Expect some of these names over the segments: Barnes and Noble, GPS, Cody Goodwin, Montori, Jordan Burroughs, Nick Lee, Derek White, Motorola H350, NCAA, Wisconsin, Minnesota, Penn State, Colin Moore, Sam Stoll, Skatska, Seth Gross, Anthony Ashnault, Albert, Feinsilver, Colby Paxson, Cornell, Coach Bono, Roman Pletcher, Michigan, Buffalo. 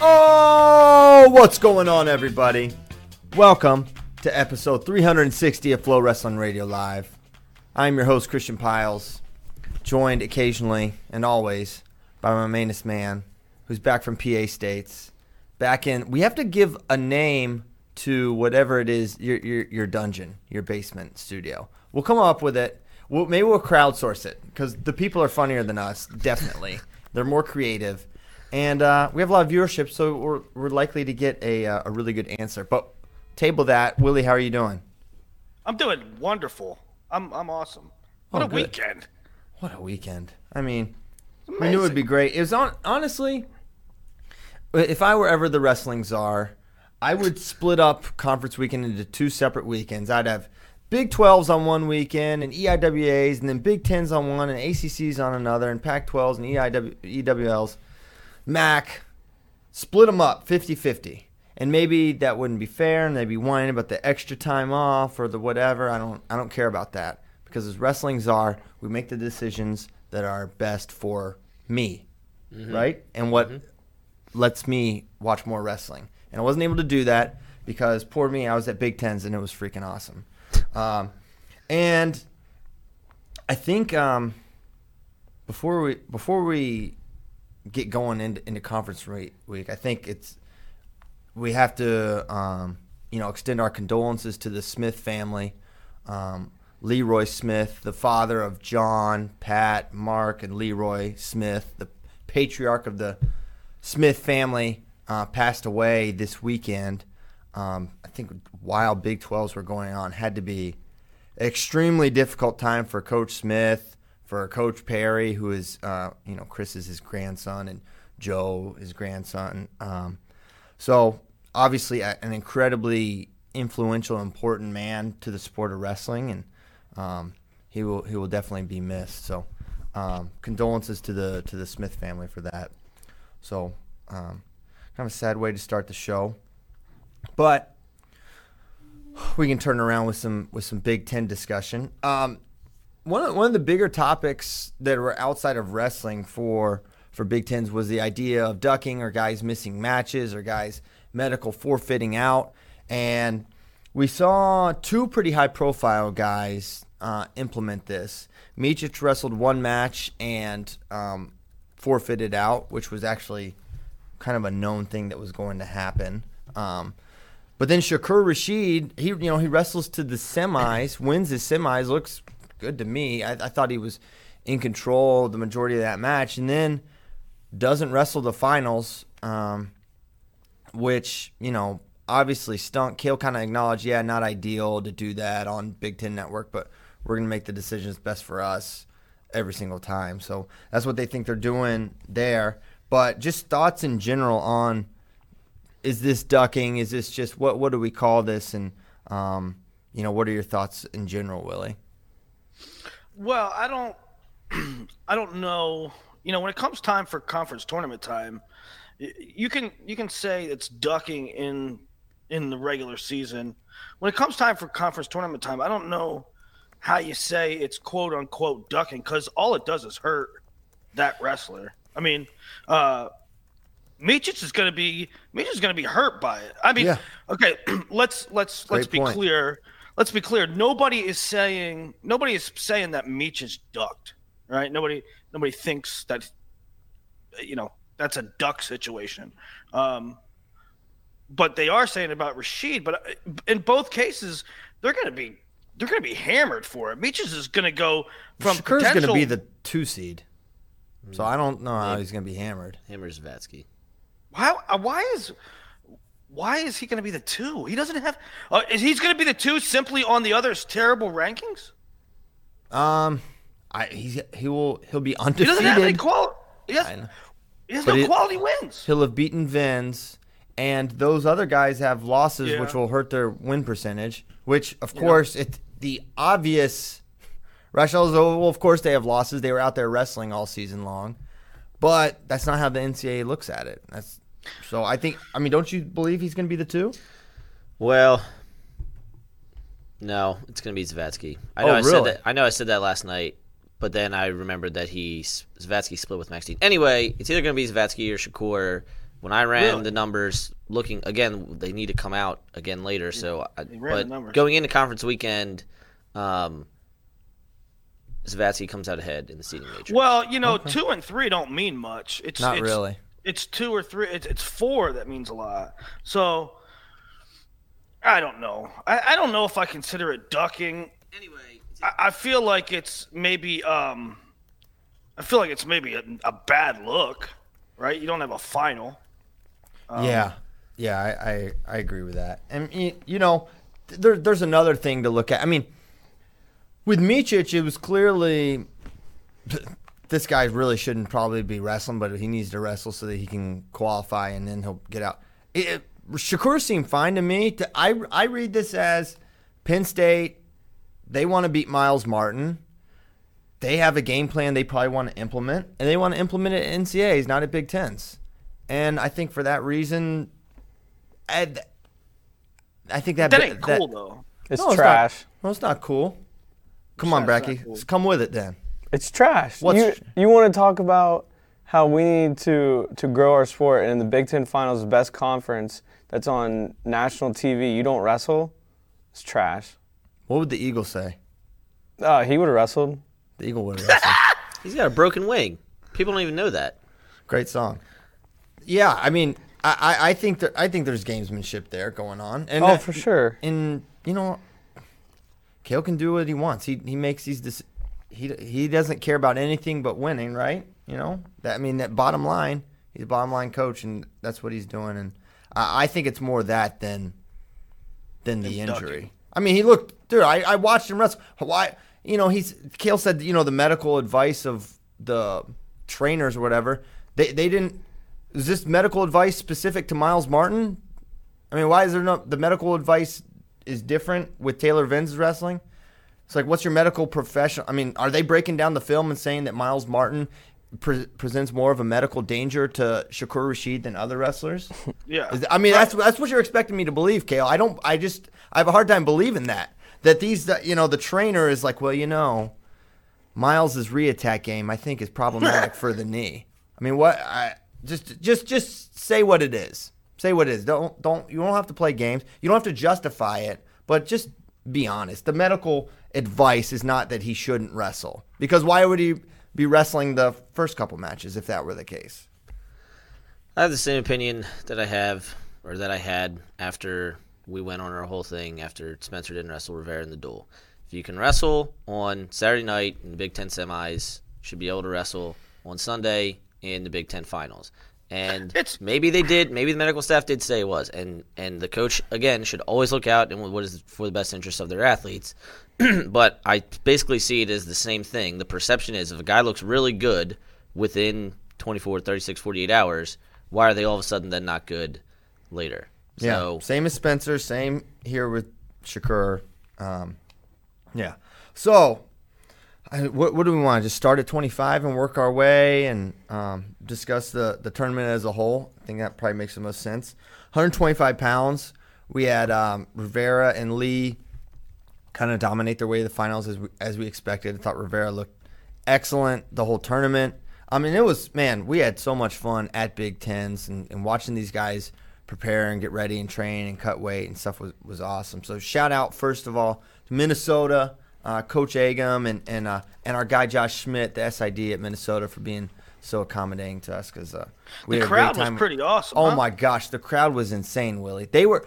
Oh, what's going on, everybody? Welcome to episode 360 of Flow Wrestling Radio Live. I'm your host, Christian Piles, joined occasionally and always by my mainest man, who's back from PA States. Back in, we have to give a name to whatever it is, your dungeon, your basement studio. We'll come up with it. Maybe we'll crowdsource it, because the people are funnier than us, definitely. They're more creative. And we have a lot of viewership, so we're likely to get a really good answer. But table that. Willie, how are you doing? I'm doing wonderful. I'm awesome. What a weekend. What a weekend. I mean, we knew it would be great. It was honestly, if I were ever the wrestling czar, I would split up conference weekend into two separate weekends. I'd have Big 12s on one weekend and EIWAs, and then Big 10s on one and ACCs on another, and Pac-12s and EWLs. Mac, split them up 50-50. And maybe that wouldn't be fair, and they'd be whining about the extra time off or the whatever. I don't care about that, because as wrestling czar, we make the decisions that are best for me, right? And what lets me watch more wrestling. And I wasn't able to do that because poor me, I was at Big Tens, and it was freaking awesome. And I think before we get going into conference week, I think we have to extend our condolences to the Smith family. Leroy Smith, the father of John, Pat, Mark, and Leroy Smith, the patriarch of the Smith family, passed away this weekend. I think while Big 12s were going on, had to be an extremely difficult time for Coach Smith, for Coach Perry, who is, Chris is his grandson, and Joe his grandson. So obviously an incredibly influential, important man to the sport of wrestling, and he will definitely be missed. So condolences to the Smith family for that. So kind of a sad way to start the show, but we can turn around with some Big Ten discussion. One of the bigger topics that were outside of wrestling for Big Tens was the idea of ducking, or guys missing matches, or guys medical forfeiting out. And we saw two pretty high-profile guys implement this. Micic wrestled one match and forfeited out, which was actually kind of a known thing that was going to happen. But then Shakur Rashid, he wrestles to the semis, wins his semis, looks good to me. I thought he was in control the majority of that match, and then doesn't wrestle the finals, which, obviously stunk. Kale kind of acknowledged, not ideal to do that on Big Ten Network, but we're going to make the decisions best for us every single time. So that's what they think they're doing there. But just thoughts in general on, is this ducking? Is this just, what do we call this? And, what are your thoughts in general, Willie? Well, I don't know. When it comes time for conference tournament time, you can say it's ducking in the regular season. When it comes time for conference tournament time, I don't know how you say it's quote unquote ducking, because all it does is hurt that wrestler. I mean, Micic is going to be hurt by it. I mean, okay, let's be clear. Let's be clear. Nobody is saying that Micic is ducked, right? Nobody thinks that, that's a duck situation. But they are saying about Rashid. But in both cases, they're going to be hammered for it. Micic is going to go from Shakur's potential. Shakur's going to be the 2 seed, so I don't know how he's going to be hammered. Hammers Vatsky. Why is he going to be the 2? He doesn't have. Is he going to be the 2 simply on the other's terrible rankings? He'll be undefeated. He doesn't have any quality. He has no quality wins. He'll have beaten Vins, and those other guys have losses, which will hurt their win percentage. Which, of course, it's the obvious rationale is, well, of course they have losses. They were out there wrestling all season long, but that's not how the NCAA looks at it. So I think, don't you believe he's going to be the two? Well, no, it's going to be Zavatsky. I know I said that last night, but then I remembered that Zavatsky split with Maxine. Anyway, it's either going to be Zavatsky or Shakur. When I ran the numbers, they need to come out again later. But going into conference weekend, Zavatsky comes out ahead in the seeding major. Well, 2 and 3 don't mean much. Not really. It's 2 or 3. It's 4 that means a lot. So I don't know. I don't know if I consider it ducking. Anyway, I feel like it's maybe a bad look, right? You don't have a final. I agree with that. And there's another thing to look at. With Micic, it was clearly this guy really shouldn't probably be wrestling, but he needs to wrestle so that he can qualify, and then he'll get out. Shakur seemed fine to me. I read this as Penn State, they want to beat Miles Martin. They have a game plan they probably want to implement, and they want to implement it at NCAAs, not at Big Tens. And I think for that reason, I think that ain't cool though. It's trash. It's not cool. Come on, Bracky. Cool. Come with it then. It's trash. You want to talk about how we need to grow our sport, and in the Big Ten Finals, the best conference that's on national TV, you don't wrestle? It's trash. What would the Eagle say? He would have wrestled. The Eagle would have wrestled. He's got a broken wing. People don't even know that. Great song. Yeah, I think there's gamesmanship there going on. And for sure. And Kale can do what he wants. He makes these decisions. He doesn't care about anything but winning, right? That bottom line. He's a bottom line coach, and that's what he's doing. And I think it's more that than the injury. Ducking. He looked, dude. I watched him wrestle. Why? Kale said, the medical advice of the trainers or whatever. They didn't. Is this medical advice specific to Miles Martin? Why is there no? The medical advice is different with Taylor Vins' wrestling. It's like, what's your medical profession? Are they breaking down the film and saying that Miles Martin presents more of a medical danger to Shakur Rashid than other wrestlers? Yeah. That's what you're expecting me to believe, Kale. I have a hard time believing that. That the trainer is like, well, Miles' re-attack game, I think, is problematic for the knee. Just say what it is. Say what it is. You don't have to play games. You don't have to justify it, but just be honest. The medical advice is not that he shouldn't wrestle, because why would he be wrestling the first couple matches if that were the case? I have the same opinion that I had after we went on our whole thing after Spencer didn't wrestle Rivera in the duel. If you can wrestle on Saturday night in the Big Ten semis, you should be able to wrestle on Sunday in the Big Ten finals. And maybe they did. Maybe the medical staff did say it was. And the coach, again, should always look out and what is for the best interest of their athletes. But I basically see it as the same thing. The perception is, if a guy looks really good within 24, 36, 48 hours, why are they all of a sudden then not good later? Same as Spencer. Same here with Shakur. So what do we want to just start at 25 and work our way and discuss the tournament as a whole? I think that probably makes the most sense. 125 pounds. We had Rivera and Lee kind of dominate their way to the finals as we expected. I thought Rivera looked excellent the whole tournament. We had so much fun at Big Tens and watching these guys prepare and get ready and train and cut weight and stuff was awesome. So shout out first of all to Minnesota. Coach Agum and our guy Josh Schmidt, the SID at Minnesota, for being so accommodating to us because we had a great time. The crowd was pretty awesome. Oh my gosh, the crowd was insane, Willie. They were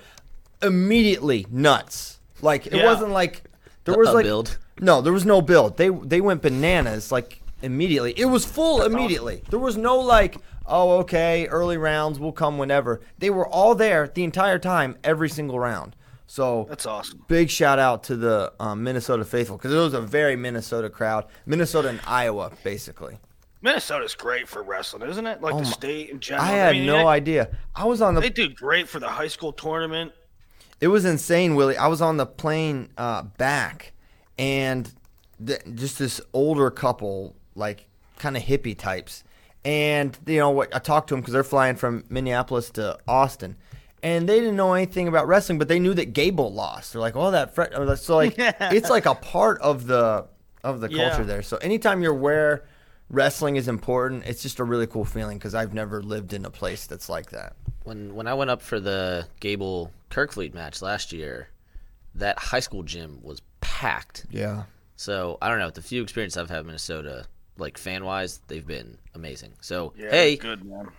immediately nuts. Like it wasn't like there was like build. No, there was no build. They went bananas like immediately. It was full immediately. Awesome. There was no like early rounds, we'll come whenever. They were all there the entire time, every single round. So that's awesome. Big shout out to the Minnesota faithful, because it was a very Minnesota crowd. Minnesota and Iowa, basically. Minnesota's great for wrestling, isn't it? Like the state in general. I had no idea. I was on the. They do great for the high school tournament. It was insane, Willie. I was on the plane back, and just this older couple, like kind of hippie types. And, you know, what I talked to them because they're flying from Minneapolis to Austin. And they didn't know anything about wrestling, but they knew that Gable lost. They're like, oh, that – so, like, it's like a part of the culture there. So anytime you're where wrestling is important, it's just a really cool feeling, because I've never lived in a place that's like that. When I went up for the Gable-Kirkfleet match last year, that high school gym was packed. Yeah. So I don't know. The few experiences I've had in Minnesota, like fan-wise, they've been amazing. So, yeah, hey. Good, man.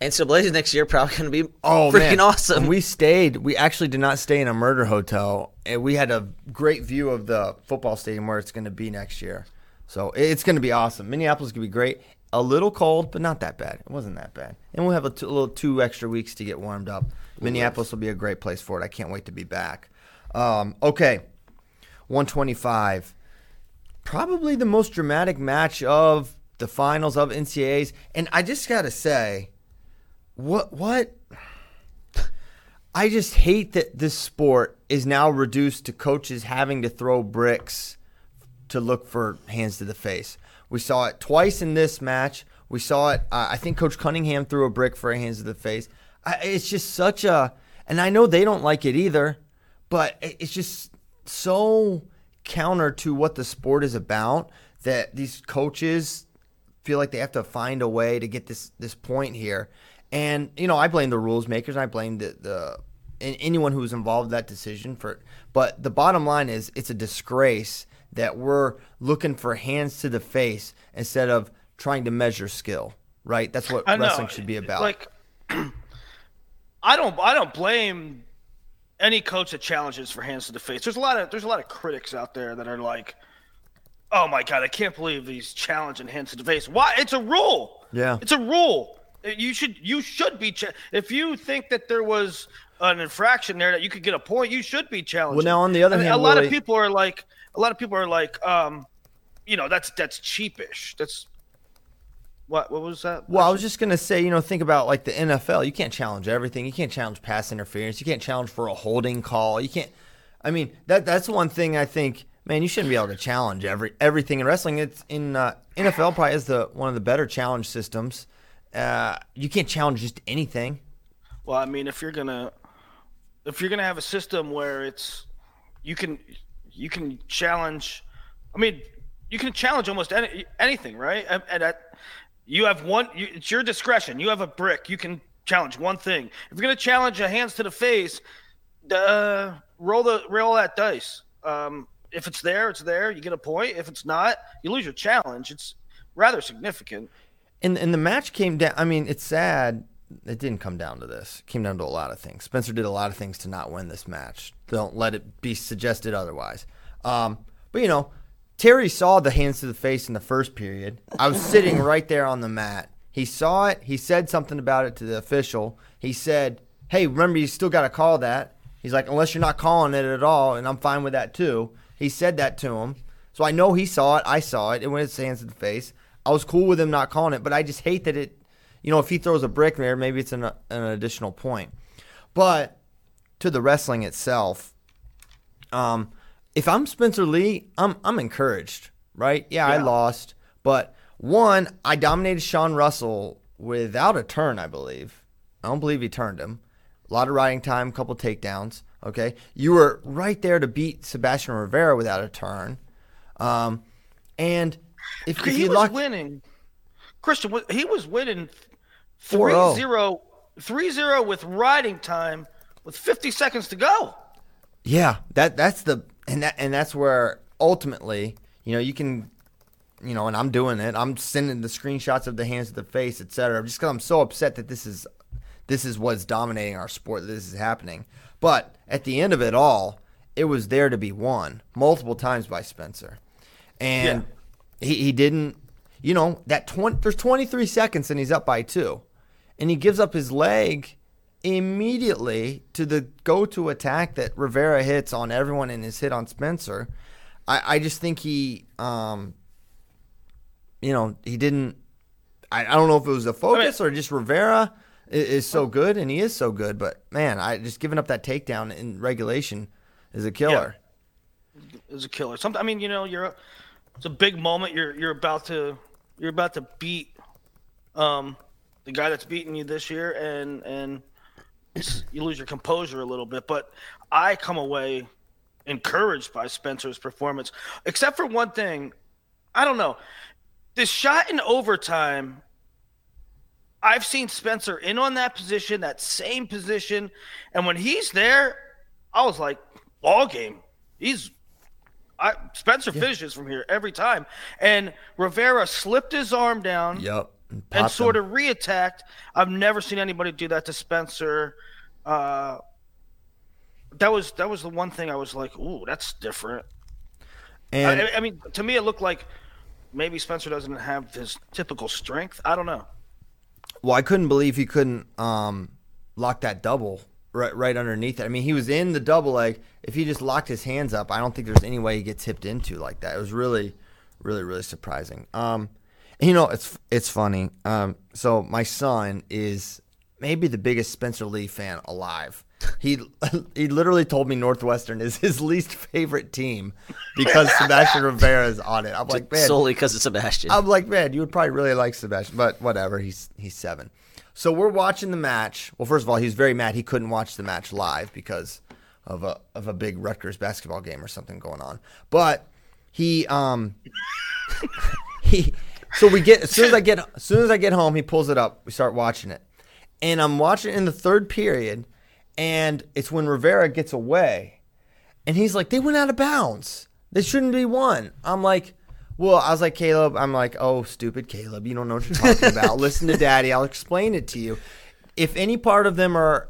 And so Blazers next year probably going to be awesome. And we actually did not stay in a murder hotel, and we had a great view of the football stadium where it's going to be next year. So it's going to be awesome. Minneapolis is going to be great. A little cold, but not that bad. It wasn't that bad. And we'll have a little 2 extra weeks to get warmed up. Minneapolis will be a great place for it. I can't wait to be back. Okay, 125. Probably the most dramatic match of the finals of NCAAs. And I just got to say, What? I just hate that this sport is now reduced to coaches having to throw bricks to look for hands to the face. We saw it twice in this match. We saw it, I think Coach Cunningham threw a brick for a hands to the face. It's just such a, and I know they don't like it either, but it's just so counter to what the sport is about that these coaches feel like they have to find a way to get this point here. And, you know, I blame the rules makers. I blame the anyone who was involved in that decision. But the bottom line is it's a disgrace that we're looking for hands to the face instead of trying to measure skill, right? That's what wrestling should be about. Like, I don't blame any coach that challenges for hands to the face. There's a lot of critics out there that are like, oh, my God, I can't believe these challenging hands to the face. Why? It's a rule. Yeah. It's a rule. You should be – if you think that there was an infraction there that you could get a point, you should be challenged. Well, now, on the other hand, a lot of people are like, you know, that's cheapish. That's – what was that? Well, I was just going to say, you know, think about like the NFL. You can't challenge everything. You can't challenge pass interference. You can't challenge for a holding call. You can't – I mean, that's one thing I think, man, you shouldn't be able to challenge everything in wrestling. It's in NFL probably is one of the better challenge systems. You can't challenge just anything. Well, I mean, if you're gonna have a system where it's you can challenge. I mean, you can challenge almost anything, right? And you have it's your discretion. You have a brick. You can challenge one thing. If you're gonna challenge a hands to the face, roll that dice. If it's there, it's there. You get a point. If it's not, you lose your challenge. It's rather significant. And the match came down – I mean, it's sad. It didn't come down to this. It came down to a lot of things. Spencer did a lot of things to not win this match. Don't let it be suggested otherwise. But, you know, Terry saw the hands to the face in the first period. I was sitting right there on the mat. He saw it. He said something about it to the official. He said, hey, remember, you still got to call that. He's like, unless you're not calling it at all, and I'm fine with that too. He said that to him. So I know he saw it. I saw it. It went hands to the face. I was cool with him not calling it, but I just hate that it, you know, if he throws a brick there, maybe it's an additional point. But to the wrestling itself, if I'm Spencer Lee, I'm encouraged, right? Yeah, I lost, but one, I dominated Sean Russell without a turn, I believe. I don't believe he turned him. A lot of riding time, a couple takedowns, okay? You were right there to beat Sebastian Rivera without a turn. And... If he was winning, Christian, he was winning 3-0, 3-0 with riding time with 50 seconds to go. Yeah, that's where ultimately, you know, you can, you know, and I'm doing it. I'm sending the screenshots of the hands to the face, etc. Just because I'm so upset that this is what's dominating our sport. That this is happening, but at the end of it all, it was there to be won multiple times by Spencer, and. Yeah. He didn't, you know, there's 23 seconds and he's up by 2. And he gives up his leg immediately to the go-to attack that Rivera hits on everyone and his hit on Spencer. I just think he, he didn't – I don't know if it was the focus or just Rivera is so good, and he is so good. But, man, I just giving up that takedown in regulation is a killer. Yeah. It's a killer. Sometimes, it's a big moment. You're about to beat the guy that's beating you this year, and you lose your composure a little bit. But I come away encouraged by Spencer's performance, except for one thing. I don't know. This shot in overtime, I've seen Spencer in on that same position, and when he's there, I was like, ball game. Spencer finishes from here every time. And Rivera slipped his arm down and sort of reattacked. I've never seen anybody do that to Spencer. That was the one thing I was like, ooh, that's different. And I mean, to me, it looked like maybe Spencer doesn't have his typical strength. I don't know. Well, I couldn't believe he couldn't lock that double right underneath it. I mean, he was in the double leg. If he just locked his hands up, I don't think there's any way he gets hipped into like that. It was really, really, really surprising. It's funny. So my son is maybe the biggest Spencer Lee fan alive. He literally told me Northwestern is his least favorite team because Sebastian Rivera is on it. I'm like, man, solely because of Sebastian. I'm like, man, you would probably really like Sebastian, but whatever. He's seven. So we're watching the match. Well, first of all, he's very mad he couldn't watch the match live because of a big Rutgers basketball game or something going on. But he as soon as I get home, he pulls it up. We start watching it, and I'm watching it in the third period. And it's when Rivera gets away, and he's like, they went out of bounds. They shouldn't be won. I was like, Caleb, oh, stupid Caleb, you don't know what you're talking about. Listen to Daddy. I'll explain it to you. If any part of them are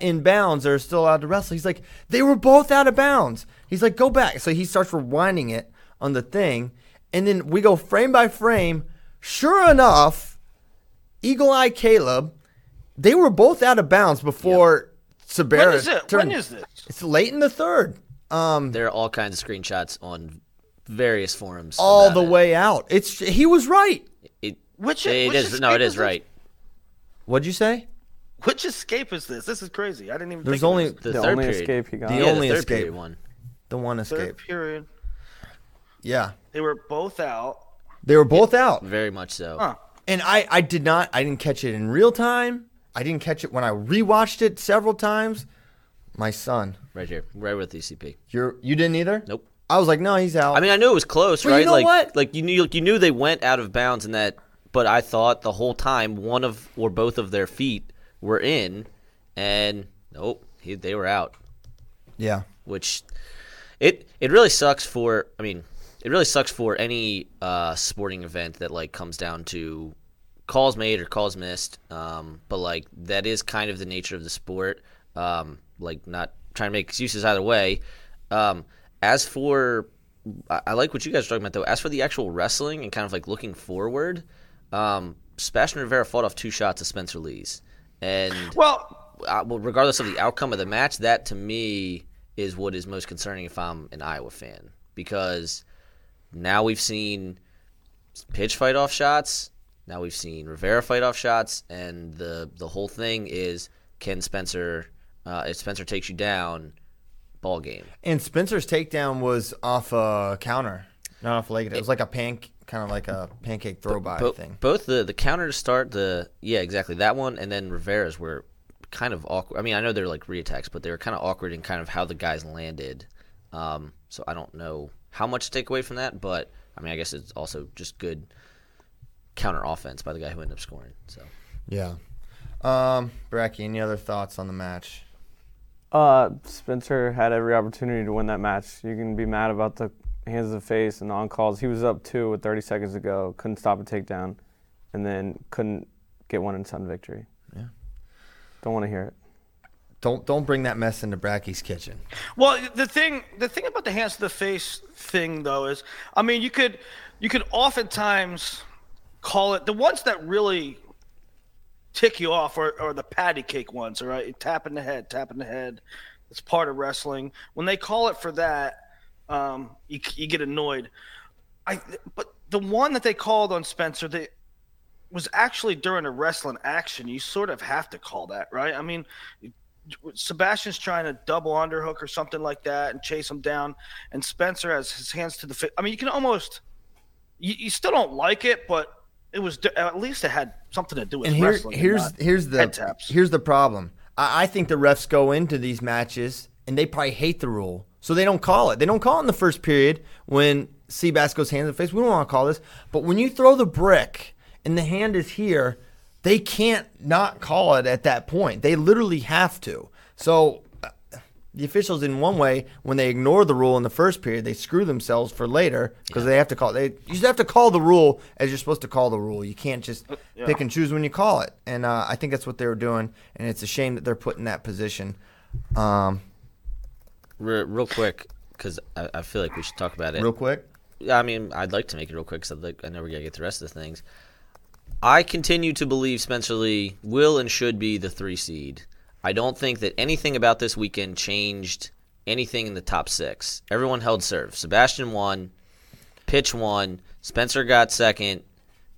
in bounds, they're still allowed to wrestle. He's like, they were both out of bounds. He's like, go back. So he starts rewinding it on the thing, and then we go frame by frame. Sure enough, Eagle Eye Caleb, they were both out of bounds before... Yep. When is it? When is this? It's late in the third. There are all kinds of screenshots on various forums. All the way out. He was right. It is right. What'd you say? Which escape is this? This is crazy. I didn't even. There's think only of this. The third only period. Escape he got. The only the third escape one. The one escape. Third period. Yeah. They were both out. Very much so. Huh. And I didn't catch it in real time. I didn't catch it when I rewatched it several times. My son. Right here. Right with ECP. You didn't either? Nope. I was like, no, he's out. I mean, I knew it was close, well, right? You know what? Like you knew they went out of bounds in that, but I thought the whole time one of or both of their feet were in, and nope, they were out. Yeah. Which it really sucks for any sporting event that like comes down to calls made or calls missed, but like that is kind of the nature of the sport. Like not trying to make excuses either way. As for, I like what you guys are talking about though. As for the actual wrestling and kind of like looking forward, Sebastian Rivera fought off two shots of Spencer Lee's, and well, regardless of the outcome of the match, that to me is what is most concerning if I'm an Iowa fan, because now we've seen pitch fight off shots. Now we've seen Rivera fight off shots, and the whole thing is, can Spencer, if Spencer takes you down, ball game. And Spencer's takedown was off a counter, not off leg. It was like a pancake throwby thing. Both the counter to start exactly that one, and then Rivera's were kind of awkward. I mean, I know they're like reattacks, but they were kind of awkward in kind of how the guys landed. So I don't know how much to take away from that, but I mean, I guess it's also just good counter offense by the guy who ended up scoring. So, yeah. Bracky, any other thoughts on the match? Spencer had every opportunity to win that match. You can be mad about the hands to the face and the on calls. He was up 2 with 30 seconds to go, couldn't stop a takedown, and then couldn't get one in sudden victory. Yeah. Don't want to hear it. Don't bring that mess into Bracky's kitchen. Well, the thing about the hands to the face thing though is, I mean, you could oftentimes call it, the ones that really tick you off are the patty cake ones, all right? Tapping the head. It's part of wrestling. When they call it for that, you get annoyed. But the one that they called on Spencer that was actually during a wrestling action, you sort of have to call that, right? I mean, Sebastian's trying to double underhook or something like that and chase him down, and Spencer has his hands to the face. I mean, you can almost – you still don't like it, but it was – at least it had something to do with wrestling. Here's the problem. I think the refs go into these matches, and they probably hate the rule, so they don't call it. They don't call it in the first period when Seabass goes hands in the face. We don't want to call this. But when you throw the brick and the hand is here, they can't not call it at that point. They literally have to. So the officials, in one way, when they ignore the rule in the first period, they screw themselves for later because they have to call it. You just have to call the rule as you're supposed to call the rule. You can't just pick and choose when you call it. And I think that's what they were doing, and it's a shame that they're put in that position. Real quick, because I feel like we should talk about it. Real quick? Yeah, I mean, I'd like to make it real quick because I know we're going to get the rest of the things. I continue to believe Spencer Lee will and should be the 3 seed. I don't think that anything about this weekend changed anything in the top 6. Everyone held serve. Sebastian won. Pitch won. Spencer got second.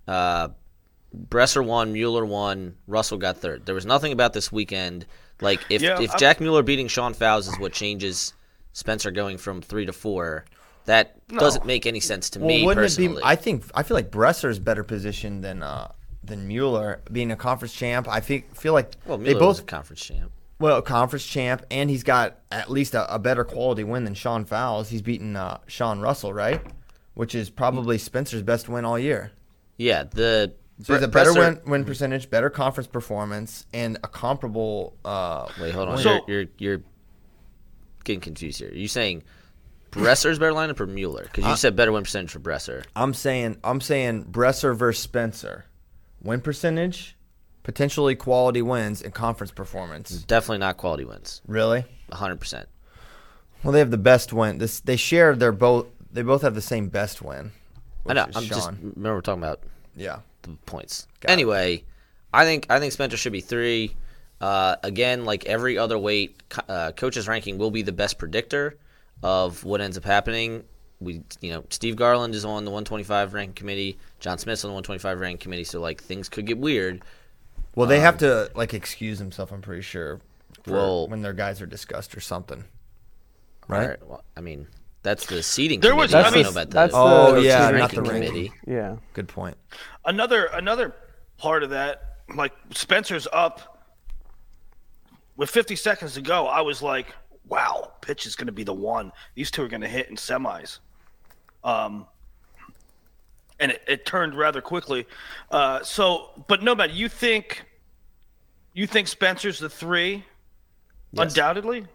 Bresser won. Mueller won. Russell got third. There was nothing about this weekend. Like, if Jack Mueller beating Sean Fowles is what changes Spencer going from 3 to 4, that doesn't make any sense to me personally. I feel like Bresser is better positioned than Mueller being a conference champ. I feel like Mueller was a conference champ. Well, conference champ, and he's got at least a better quality win than Sean Fowles. He's beaten Sean Russell, right? Which is probably Spencer's best win all year. Yeah, so he's a better win percentage, better conference performance, and a comparable. Wait, hold on. You're getting confused here. Are you saying Bresser's better lineup or Mueller? Because you said better win percentage for Bresser. I'm saying Bresser versus Spencer. Win percentage, potentially quality wins, and conference performance. Definitely not quality wins. Really? 100%. Well, they have the best win. They both have the same best win. I know. Remember we're talking about the points. Anyway, I think Spencer should be 3. Again, like every other weight, coach's ranking will be the best predictor of what ends up happening. Steve Garland is on the 125 ranking committee. John Smith's on the 125 ranking committee. So, like, things could get weird. Well, they have to, like, excuse themselves, I'm pretty sure, when their guys are discussed or something. Right? All right. Well, I mean, that's the seating committee. I don't know about that. Ranking committee. Yeah. Good point. Another part of that, like, Spencer's up. With 50 seconds to go, I was like, wow, Pitch is going to be the one. These two are going to hit in semis. And it turned rather quickly. But Nomad, you think Spencer's the 3? Yes. Undoubtedly?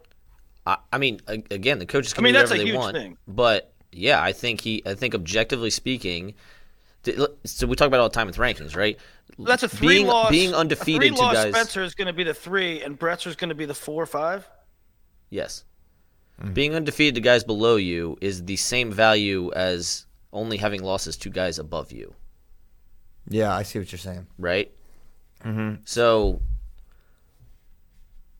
I mean, again, the coaches can do whatever they want. That's a huge thing. But, yeah, I think objectively speaking, so we talk about it all the time with rankings, right? That's a 3 loss. Being undefeated, a 3-loss guys. Spencer is going to be the 3, and Bretzer is going to be the 4 or 5? Yes. Mm-hmm. Being undefeated to guys below you is the same value as only having losses to guys above you. Yeah, I see what you're saying. Right? Mm-hmm. So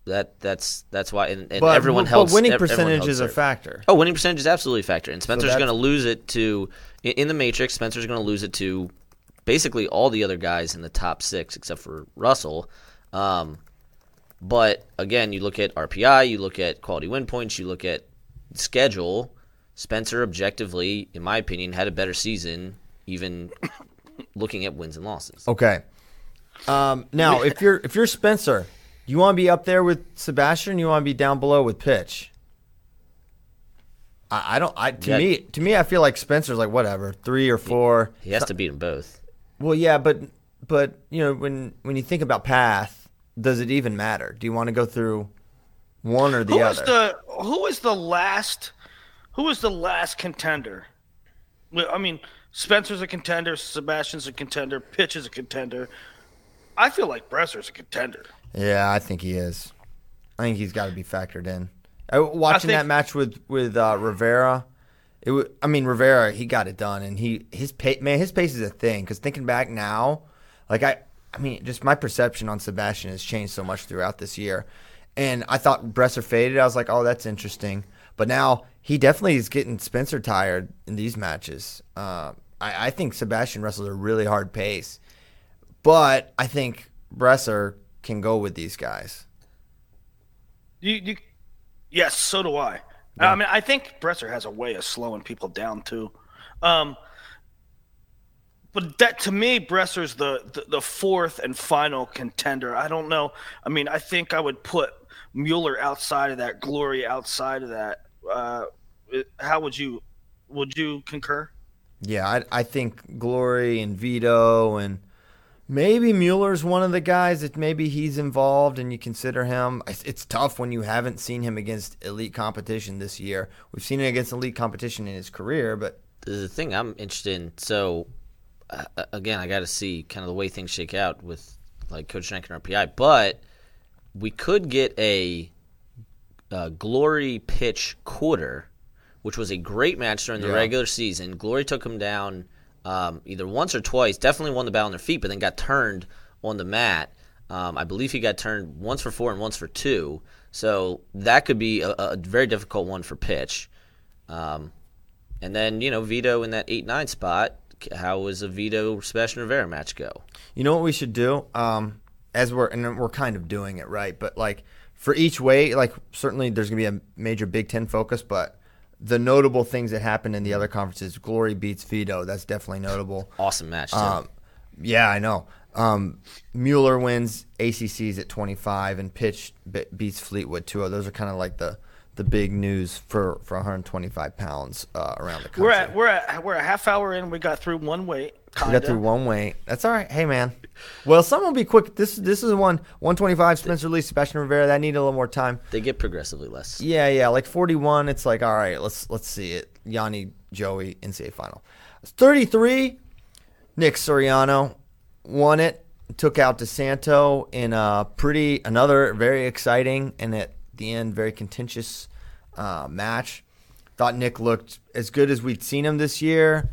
that's why and but, everyone helps. But winning percentage is a factor. Oh, winning percentage is absolutely a factor. And Spencer's going to lose it to – in the matrix, Spencer's going to lose it to basically all the other guys in the top 6 except for Russell. But, again, you look at RPI, you look at quality win points, you look at schedule. Spencer objectively, in my opinion, had a better season even looking at wins and losses. Okay. Now, if you're Spencer, do you want to be up there with Sebastian or you want to be down below with Pitch? To me, I feel like Spencer's like, whatever, 3 or 4. He has to beat them both. Well, yeah, but you know, when you think about path, does it even matter? Do you want to go through one or the other? Who is the last contender? I mean, Spencer's a contender, Sebastian's a contender, Pitch is a contender. I feel like Bresser's a contender. Yeah, I think he is. I think he's got to be factored in. That match with Rivera, Rivera, he got it done, and his pace is a thing. Because thinking back now, like I. I mean, just my perception on Sebastian has changed so much throughout this year. And I thought Bresser faded. I was like, oh, that's interesting. But now he definitely is getting Spencer tired in these matches. I think Sebastian wrestles a really hard pace. But I think Bresser can go with these guys. Yes, so do I. Yeah. I mean, I think Bresser has a way of slowing people down, too. But that, to me, Bresser's the fourth and final contender. I don't know. I mean, I think I would put Mueller outside of that, Glory outside of that. How would you concur? Yeah, I think Glory and Vito and maybe Mueller's one of the guys that maybe he's involved and you consider him. It's tough when you haven't seen him against elite competition this year. We've seen it against elite competition in his career, but the thing I'm interested in, so again, I got to see kind of the way things shake out with like Coach Nick and RPI, but we could get a Glory pitch quarter, which was a great match during the regular season. Glory took him down either once or twice, definitely won the battle on their feet, but then got turned on the mat. I believe he got turned once for 4 and once for 2. So that could be a very difficult one for pitch. And then, you know, Vito in that 8-9 spot, how was a Vito-Sebastian Rivera match go? You know what we should do? We're kind of doing it, right? But, like, for each weight, like, certainly there's going to be a major Big Ten focus, but the notable things that happened in the other conferences, Glory beats Vito. That's definitely notable. Awesome match, too. Yeah, I know. Mueller wins ACCs at 25, and Pitch beats Fleetwood 2-0. Those are kind of like the big news for 125 pounds around the country. We're a half hour in. We got through one weight. Kinda. We got through one weight. That's all right. Hey, man. Well, some will be quick. This is one 125. Spencer Lee, Sebastian Rivera. That needed a little more time. They get progressively less. Yeah. Like 41. It's like all right. Let's see it. Yianni, Joey, NCAA final. 33. Nick Suriano won it. Took out DeSanto in a another very exciting and at the end very contentious match. Thought Nick looked as good as we'd seen him this year.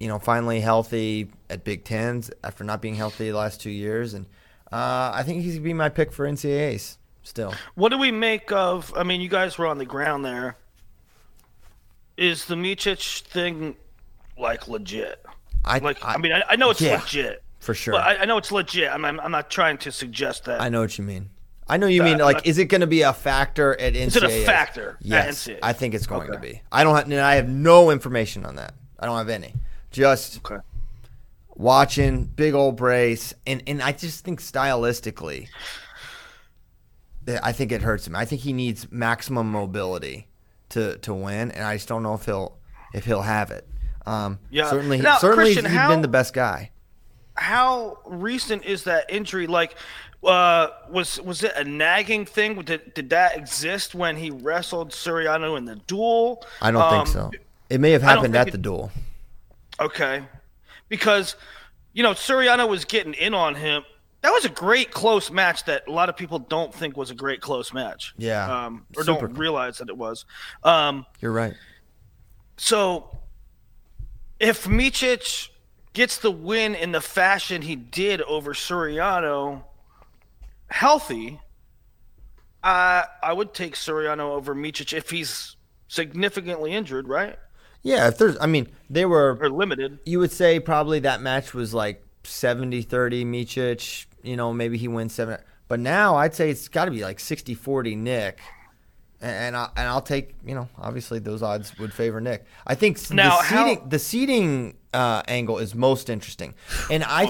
You know, finally healthy at Big Tens after not being healthy the last 2 years. And I think he's going to be my pick for NCAAs still. What do we make of – I mean, you guys were on the ground there. Is the Micic thing, like, legit? I know it's legit. For sure. Well, I know it's legit. I'm not trying to suggest that. I know what you mean. I know you mean, like, is it going to be a factor at NCAA? Is it a factor at NCAA? I think it's going to be. I have no information on that. I don't have any. Just watching, big old brace, and I just think stylistically, I think it hurts him. I think he needs maximum mobility to win, and I just don't know if he'll have it. Certainly he's been the best guy. How recent is that injury? Like, was it a nagging thing? Did that exist when he wrestled Suriano in the duel? I don't think so. It may have happened at the duel. Okay. Because, you know, Suriano was getting in on him. That was a great close match that a lot of people don't think was a great close match. Yeah. Or don't realize that it was. You're right. So if Micic gets the win in the fashion he did over Suriano healthy, I would take Suriano over Micic if he's significantly injured, right? Yeah, if there's – I mean, they were – or limited. You would say probably that match was like 70-30 Micic. You know, maybe he wins 7. But now I'd say it's got to be like 60-40 Nick. And I'll take, you know, obviously those odds would favor Nick. I think now, the seeding angle is most interesting. And I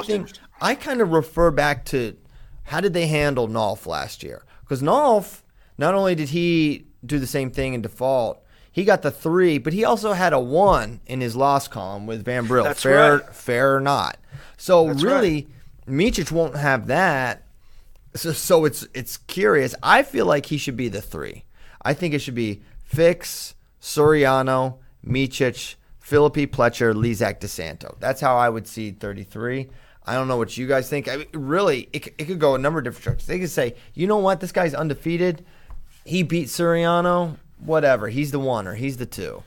kind of refer back to how did they handle Nolf last year? Because Nolf, not only did he do the same thing in default, he got the 3, but he also had a 1 in his loss column with Van Brill. That's fair or not. So that's really, right. Micic won't have that. So it's curious. I feel like he should be the 3. I think it should be Fix, Suriano, Micic, Philippi, Pletcher, Lizak, DeSanto. That's how I would see 33. I don't know what you guys think. I mean, really, it could go a number of different tricks. They could say, you know what, this guy's undefeated. He beat Suriano. Whatever. He's the 1 or he's the 2.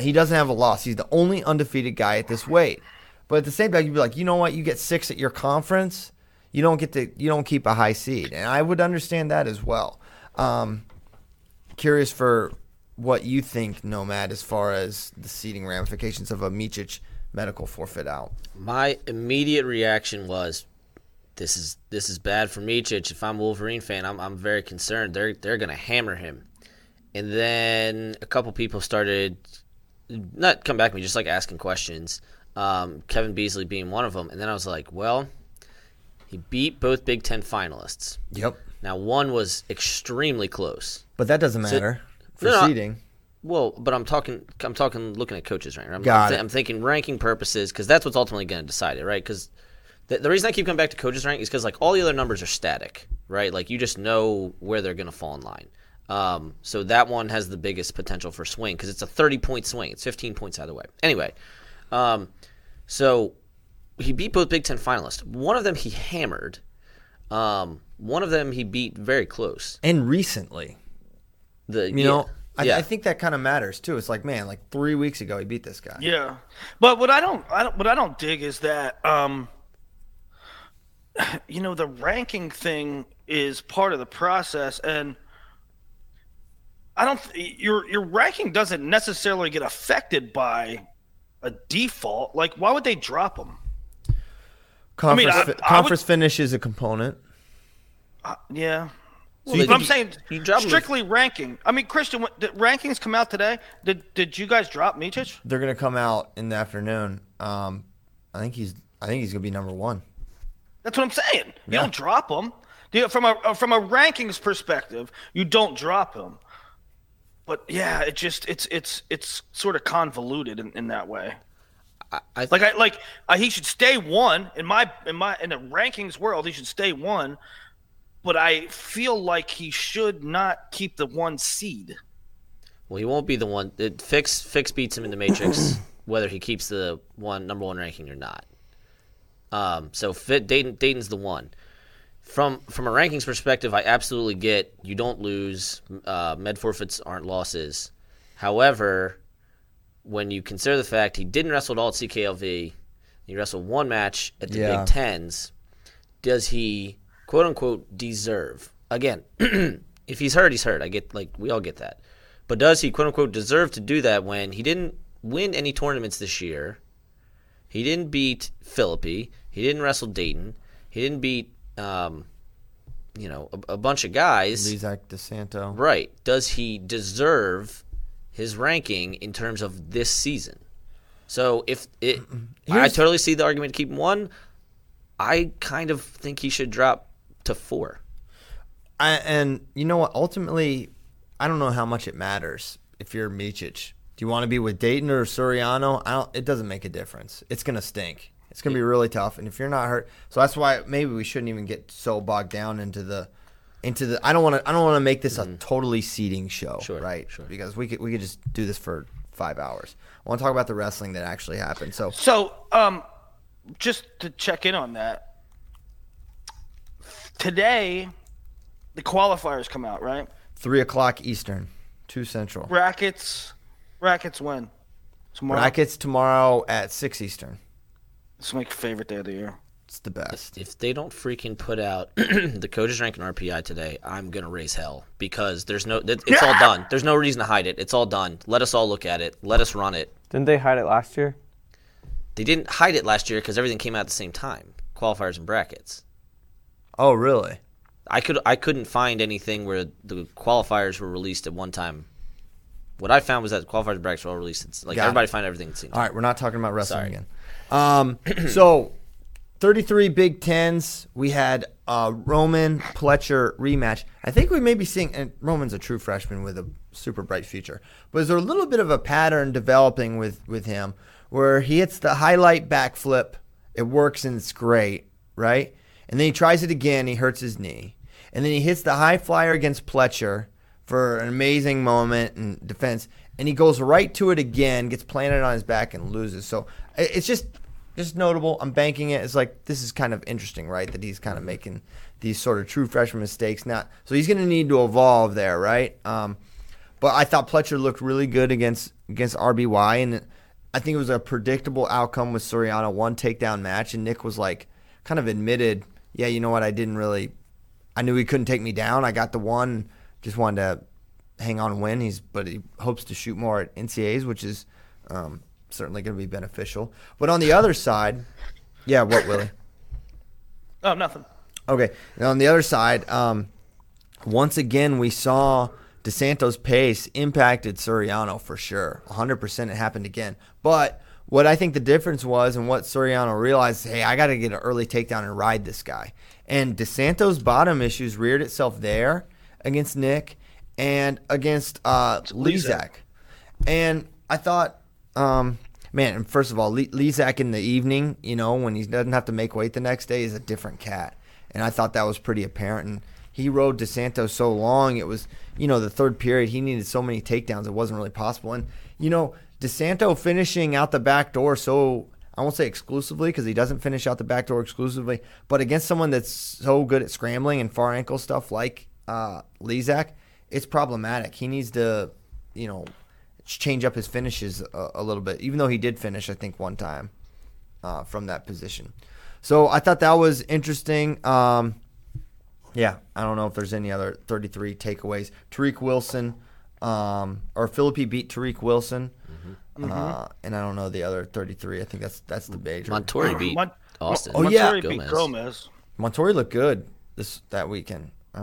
He doesn't have a loss. He's the only undefeated guy at this weight. But at the same time, you'd be like, you know what? You get six at your conference, you don't keep a high seed, and I would understand that as well. Curious for what you think, Nomad, as far as the seeding ramifications of a Micic medical forfeit out. My immediate reaction was, this is bad for Micic. If I'm a Wolverine fan, I'm very concerned. They're gonna hammer him. And then a couple people started not come back to me, just like asking questions. Kevin Beasley being one of them. And then I was like, well, he beat both Big Ten finalists. Yep. Now one was extremely close, but that doesn't matter. Proceeding. Well, but I'm talking looking at coaches right now. I'm thinking ranking purposes, because that's what's ultimately going to decide it, right? Because the reason I keep coming back to coaches rank is because like all the other numbers are static, right? Like you just know where they're going to fall in line. So that one has the biggest potential for swing because it's a 30-point swing. It's 15 points either way. Anyway, so he beat both Big Ten finalists. One of them he hammered. One of them he beat very close. And recently. I think that kind of matters too. It's like, man, like 3 weeks ago he beat this guy. Yeah, but what I don't dig is that the ranking thing is part of the process, and I don't your ranking doesn't necessarily get affected by a default. Like, why would they drop him? Conference finish is a component. Yeah. Well, but I'm saying strictly ranking. I mean, Christian, did rankings come out today? Did you guys drop Micic? They're going to come out in the afternoon. I think he's going to be number one. That's what I'm saying. You don't drop him. From a rankings perspective, you don't drop him. But yeah, it just it's sort of convoluted in that way. He should stay one in the rankings world. He should stay one. But I feel like he should not keep the one seed. Well, he won't be the one. Fix beats him in the Matrix, whether he keeps the number one ranking or not. Dayton's the one. From a rankings perspective, I absolutely get you don't lose. Med forfeits aren't losses. However, when you consider the fact he didn't wrestle at all at CKLV, he wrestled one match at the Big Tens, does he – quote-unquote, deserve. Again, if he's hurt, he's hurt. I get, we all get that. But does he, quote-unquote, deserve to do that when he didn't win any tournaments this year? He didn't beat Philippi. He didn't wrestle Dayton. He didn't beat, a bunch of guys. Lizak, DeSanto. Right. Does he deserve his ranking in terms of this season? So if it, I totally see the argument to keep him one. I kind of think he should drop to four. And you know what? Ultimately, I don't know how much it matters if you're Micic. Do you want to be with Dayton or Suriano? It doesn't make a difference. It's going to stink. It's going to be really tough. And if you're not hurt, so that's why maybe we shouldn't even get so bogged down into the. I don't want to make this a totally seeding show, sure, right? Sure. Because we could just do this for 5 hours. I want to talk about the wrestling that actually happened. So. Just to check in on that, today the qualifiers come out, right? 3 o'clock Eastern, 2 Central. Brackets when? Tomorrow? Brackets tomorrow at 6 Eastern. It's my favorite day of the year. It's the best. If they don't freaking put out the coaches rank and RPI today, I'm going to raise hell because it's all done. There's no reason to hide it. It's all done. Let us all look at it. Let us run it. Didn't they hide it last year? They didn't hide it last year because everything came out at the same time, qualifiers and brackets. Oh, really? I couldn't find anything where the qualifiers were released at one time. What I found was that the qualifiers and brackets were all released. It's like everybody found everything at the same time. All right, we're not talking about wrestling again. So 33 Big Tens. We had a Roman Pletcher rematch. I think we may be seeing – and Roman's a true freshman with a super bright future. But is there a little bit of a pattern developing with him where he hits the highlight backflip, it works and it's great, right? And then he tries it again, he hurts his knee. And then he hits the high flyer against Pletcher for an amazing moment and defense, and he goes right to it again, gets planted on his back and loses. So it's just notable. I'm banking it. It's like this is kind of interesting, right, that he's kind of making these sort of true freshman mistakes. So he's going to need to evolve there, right? But I thought Pletcher looked really good against RBY, and I think it was a predictable outcome with Suriano, one takedown match, and Nick was like, kind of admitted, yeah, you know what, I knew he couldn't take me down. I got the one, just wanted to hang on and win. But he hopes to shoot more at NCAAs, which is certainly going to be beneficial. But on the other side, yeah, what, Willie? Oh, nothing. Okay. And on the other side, once again, we saw DeSanto's pace impacted Suriano for sure. 100% it happened again. But what I think the difference was and what Suriano realized is, hey, I got to get an early takedown and ride this guy. And DeSanto's bottom issues reared itself there against Nick and against Lizak. And I thought, man, first of all, Lizak in the evening, you know, when he doesn't have to make weight the next day, is a different cat. And I thought that was pretty apparent. And he rode DeSanto so long, it was, you know, the third period, he needed so many takedowns, it wasn't really possible. And, you know, DeSanto finishing out the back door, so I won't say exclusively because he doesn't finish out the back door exclusively, but against someone that's so good at scrambling and far ankle stuff like Lizak, it's problematic. He needs to, you know, change up his finishes a little bit, even though he did finish, I think, one time from that position. So I thought that was interesting. Yeah, I don't know if there's any other 33 takeaways. Tariq Wilson, or Philippi beat Tariq Wilson, and I don't know the other 33. I think that's the major. Montori beat Austin. Oh yeah, Montori beat Gomez. Montori looked good that weekend. I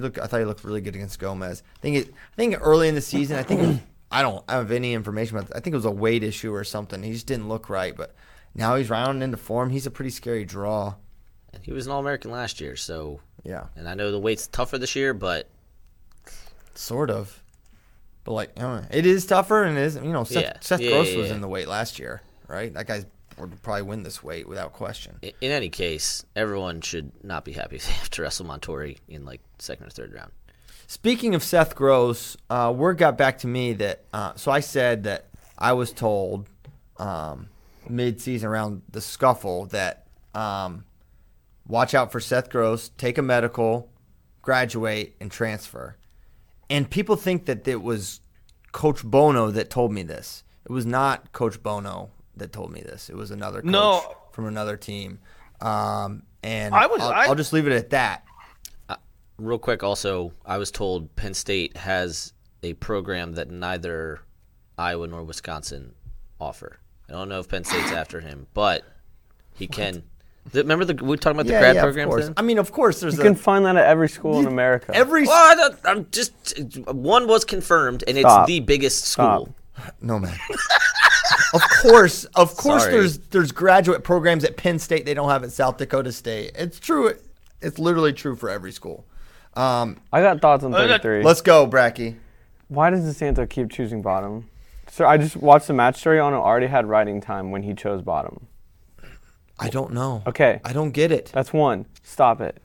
thought he looked really good against Gomez. I think early in the season, I don't have any information about that. I think it was a weight issue or something. He just didn't look right, but now he's rounding into form. He's a pretty scary draw. And he was an All-American last year, so. Yeah, and I know the weight's tougher this year, but sort of, but like I don't know. It is tougher, and it is, you know, Seth Gross was in the weight last year, right? That guy would probably win this weight without question. In any case, everyone should not be happy if they have to wrestle Montori in like second or third round. Speaking of Seth Gross, word got back to me that so I said that I was told mid-season around the scuffle that. Watch out for Seth Gross, take a medical, graduate, and transfer. And people think that it was Coach Bono that told me this. It was not Coach Bono that told me this. It was another coach from another team. And I'll just leave it at that. Real quick also, I was told Penn State has a program that neither Iowa nor Wisconsin offer. I don't know if Penn State's after him, but he can – remember we were talking about the grad program thing? I mean, of course. You can find that at every school in America. One was confirmed, and it's the biggest school. No, man. Of course. Sorry. There's graduate programs at Penn State they don't have at South Dakota State. It's true. It's literally true for every school. I got thoughts on 33. Let's go, Bracky. Why does DeSanto keep choosing bottom? Sir, I just watched the match. Suriano already had riding time when he chose bottom. I don't know. Okay. I don't get it. That's one. Stop it.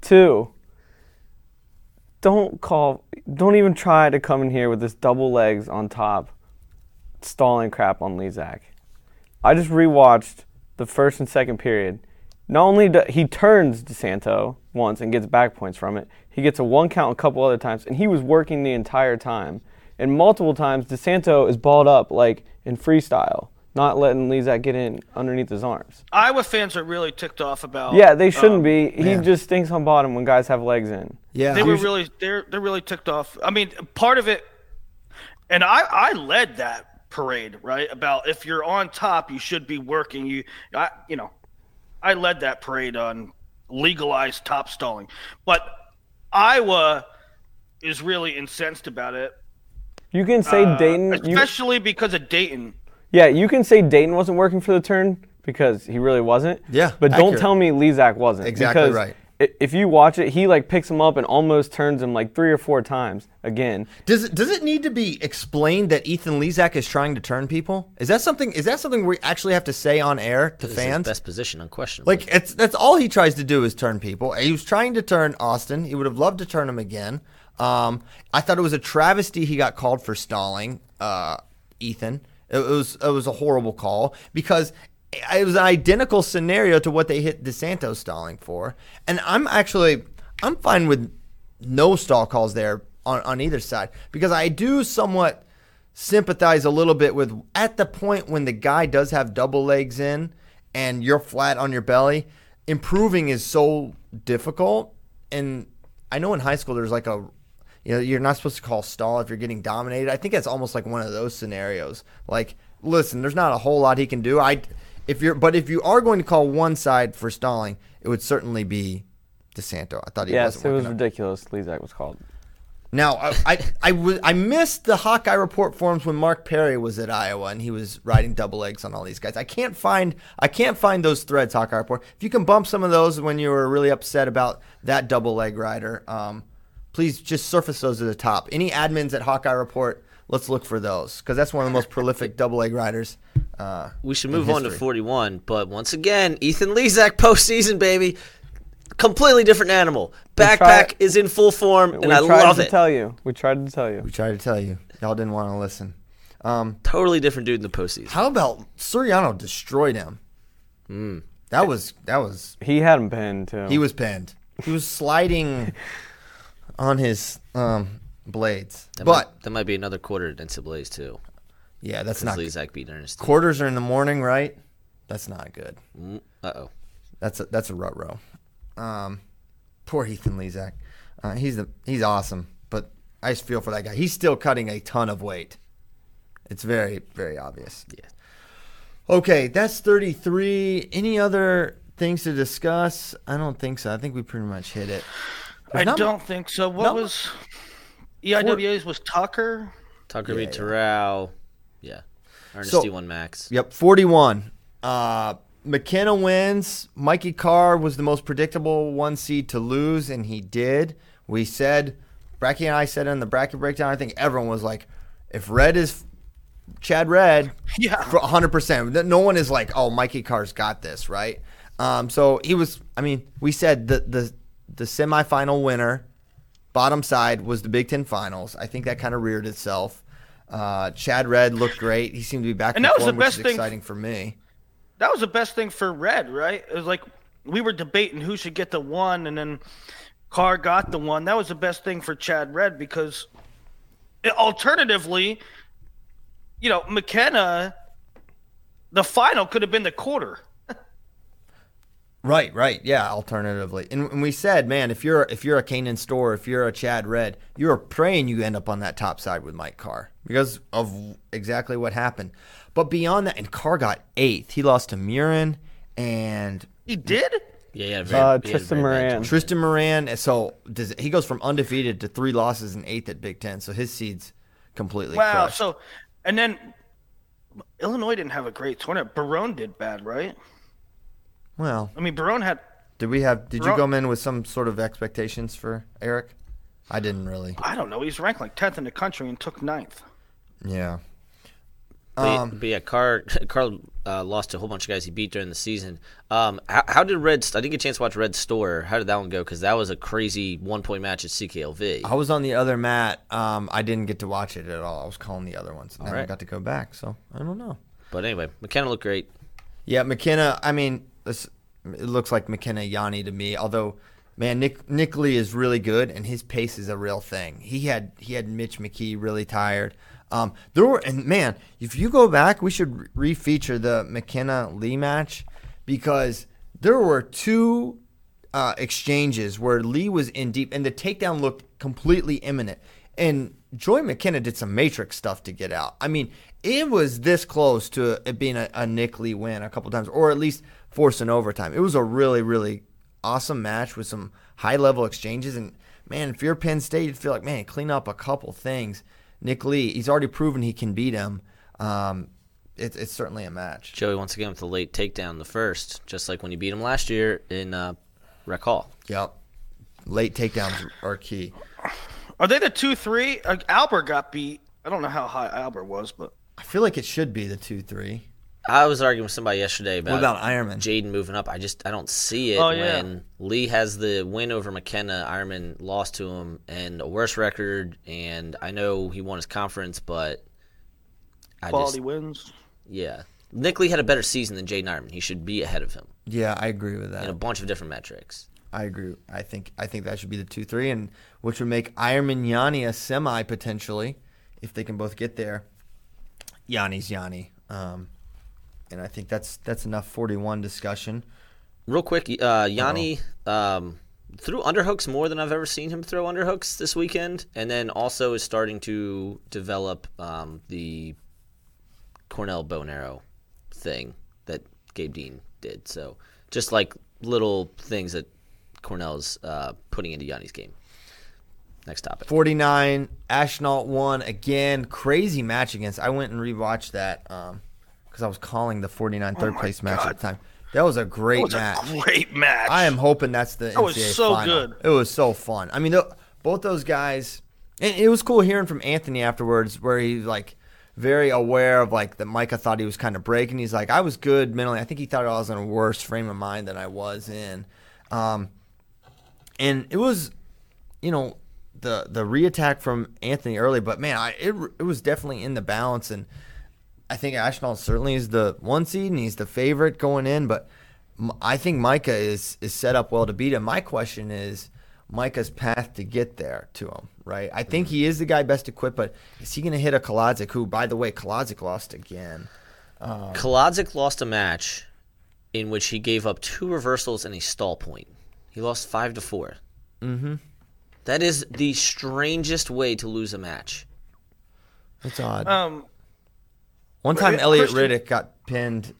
Two, don't even try to come in here with this double legs on top, stalling crap on Lizak. I just rewatched the first and second period. Not only does he turns DeSanto once and gets back points from it, he gets a one count a couple other times, and he was working the entire time. And multiple times, DeSanto is balled up like in freestyle, not letting Lizak get in underneath his arms. Iowa fans are really ticked off about. Yeah, they shouldn't be. He just stinks on bottom when guys have legs in. Yeah, they're really ticked off. I mean, part of it, and I led that parade, right? About if you're on top, you should be working. I led that parade on legalized top stalling, but Iowa is really incensed about it. You can say Dayton, especially because of Dayton. Yeah, you can say Dayton wasn't working for the turn because he really wasn't. Yeah, but don't tell me Lizak wasn't. Exactly because right. If you watch it, he like picks him up and almost turns him like three or four times again. Does it need to be explained that Ethan Lizak is trying to turn people? Is that something we actually have to say on air to fans? His best position, unquestionably. Like that's all he tries to do is turn people. He was trying to turn Austin. He would have loved to turn him again. I thought it was a travesty he got called for stalling, Ethan. It was a horrible call because it was an identical scenario to what they hit DeSanto stalling for. And I'm fine with no stall calls there on either side because I do somewhat sympathize a little bit with at the point when the guy does have double legs in and you're flat on your belly. Improving is so difficult. And I know in high school there's like a, you know, you're not supposed to call stall if you're getting dominated. I think that's almost like one of those scenarios. Like, listen, there's not a whole lot he can do. If you are going to call one side for stalling, it would certainly be DeSanto. I thought he wasn't working. Yes, it was ridiculous. Lizak was called. Now, I missed the Hawkeye report forms when Mark Perry was at Iowa and he was riding double legs on all these guys. I can't find those threads, Hawkeye report. If you can bump some of those when you were really upset about that double leg rider, please just surface those to the top. Any admins at Hawkeye report, let's look for those because that's one of the most prolific double leg riders. We should move on to 41, but once again, Ethan Lizak postseason, baby. Completely different animal. Backpack is in full form, and I love it. We tried to tell you. Y'all didn't want to listen. Totally different dude in the postseason. How about Suriano destroyed him? Mm. That was. He had him pinned too. He was pinned. He was sliding on his blades. That might be another quarter to NCAAs too. Yeah, that's not good. Lizak beat Ernest. Quarters are in the morning, right? That's not good. Uh-oh. That's a rut row. Poor Ethan Lizak. He's awesome, but I just feel for that guy. He's still cutting a ton of weight. It's very, very obvious. Yeah. Okay, that's 33. Any other things to discuss? I don't think so. I think we pretty much hit it. I don't think so. What was EIWA's was Tucker? Tucker beat Terrell. Yeah. Ernest D1 Max. Yep, 41. McKenna wins. Mikey Carr was the most predictable one seed to lose, and he did. We said, Bracky and I said in the bracket breakdown, I think everyone was like, if Red is Chad Red, for 100%. No one is like, oh, Mikey Carr's got this, right? So he was, I mean, we said the semifinal winner, bottom side, was the Big Ten Finals. I think that kind of reared itself. Chad Red looked great. He seemed to be back in form, which is exciting for me. That was the best thing for Red, right? It was like we were debating who should get the one, and then Carr got the one. That was the best thing for Chad Red because alternatively, you know, McKenna, the final could have been the quarter. Right. Yeah, alternatively. And we said, man, if you're a Kanan Store, if you're a Chad Red, you're praying you end up on that top side with Mike Carr because of exactly what happened. But beyond that, and Carr got 8th. He lost to Murin and he did. Yeah, Tristan Moran. So he goes from undefeated to 3 losses and 8th at Big Ten. So his seed's completely crushed. Wow. So, and then Illinois didn't have a great tournament. Barone did bad, right? Well, I mean, Barone had. Did you come in with some sort of expectations for Eric? I didn't really. I don't know. He's ranked like 10th in the country and took 9th. Yeah. But yeah, Carl lost to a whole bunch of guys he beat during the season. How did Red – I didn't get a chance to watch Red Store. How did that one go? Because that was a crazy one-point match at CKLV. I was on the other mat. I didn't get to watch it at all. I was calling the other ones. I got to go back, so I don't know. But anyway, McKenna looked great. Yeah, McKenna – I mean, it looks like McKenna Yianni to me, although – man, Nick Lee is really good, and his pace is a real thing. He had Mitch McKee really tired. If you go back, we should re-feature the McKenna Lee match because there were 2 exchanges where Lee was in deep, and the takedown looked completely imminent. And Joey McKenna did some matrix stuff to get out. I mean, it was this close to it being a Nick Lee win a couple times, or at least forcing overtime. It was a really, really awesome match with some high-level exchanges. And, man, if you're Penn State, you'd feel like, man, clean up a couple things. Nick Lee, he's already proven he can beat him. It's certainly a match. Joey, once again, with the late takedown, the first, just like when you beat him last year in Rec Hall. Yep. Late takedowns are key. Are they the 2-3? Albert got beat. I don't know how high Albert was, but I feel like it should be the 2-3. I was arguing with somebody yesterday about Ironman? Jaden moving up. I don't see it when Lee has the win over McKenna. Ironman lost to him and a worse record. And I know he won his conference, but quality wins. Yeah, Nick Lee had a better season than Jaden Ironman. He should be ahead of him. Yeah, I agree with that. In a bunch of different metrics. I agree. I think that should be the 2-3, and which would make Ironman Yianni a semi potentially if they can both get there. Yanni's Yianni. And I think that's enough 41 discussion. Real quick, Yianni threw underhooks more than I've ever seen him throw underhooks this weekend, and then also is starting to develop the Cornell bow and arrow thing that Gabe Dean did. So just like little things that Cornell's putting into Yanni's game. Next topic. 49, Ashnault won again. Crazy match against. I went and rewatched that because I was calling the 49 third-place match at the time. That was a great match. Great match. I am hoping that's the NCAA was so final. Good. It was so fun. I mean, both those guys. And it was cool hearing from Anthony afterwards, where he's like very aware of like that Micah thought he was kind of breaking. He's like, I was good mentally. I think he thought I was in a worse frame of mind than I was in. And it was, you know, the reattack from Anthony early, but man, it was definitely in the balance, and I think Ashnault certainly is the one seed, and he's the favorite going in, but I think Micah is set up well to beat him. My question is Micah's path to get there to him, right? I think he is the guy best equipped, but is he going to hit a Kolodzij, who, by the way, Kolodzij lost again. Kolodzij lost a match in which he gave up two reversals and a stall point. He lost 5-4. Mm-hmm. That is the strangest way to lose a match. That's odd. One time, Elliot Riddick got pinned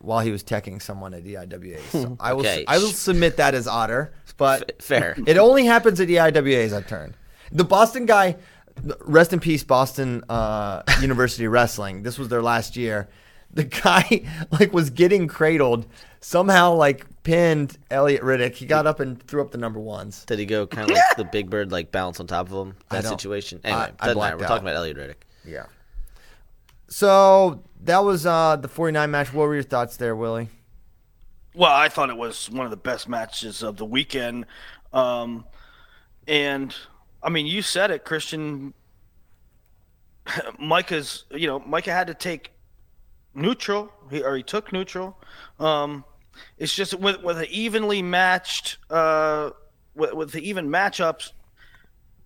while he was teching someone at EIWA. So I will submit that as odder, but fair. It only happens at EIWA's. I turn the Boston guy. Rest in peace, Boston University Wrestling. This was their last year. The guy was getting cradled, somehow pinned Elliot Riddick. He got up and threw up the number ones. Did he go kind of like the Big Bird, bounce on top of him? That situation. Anyway, doesn't matter. We're talking about Elliot Riddick. Yeah. So that was the 49 match. What were your thoughts there, Willie? Well, I thought it was one of the best matches of the weekend. And, I mean, you said it, Christian. Micah had to take neutral. He took neutral. It's just with an evenly matched with the even matchups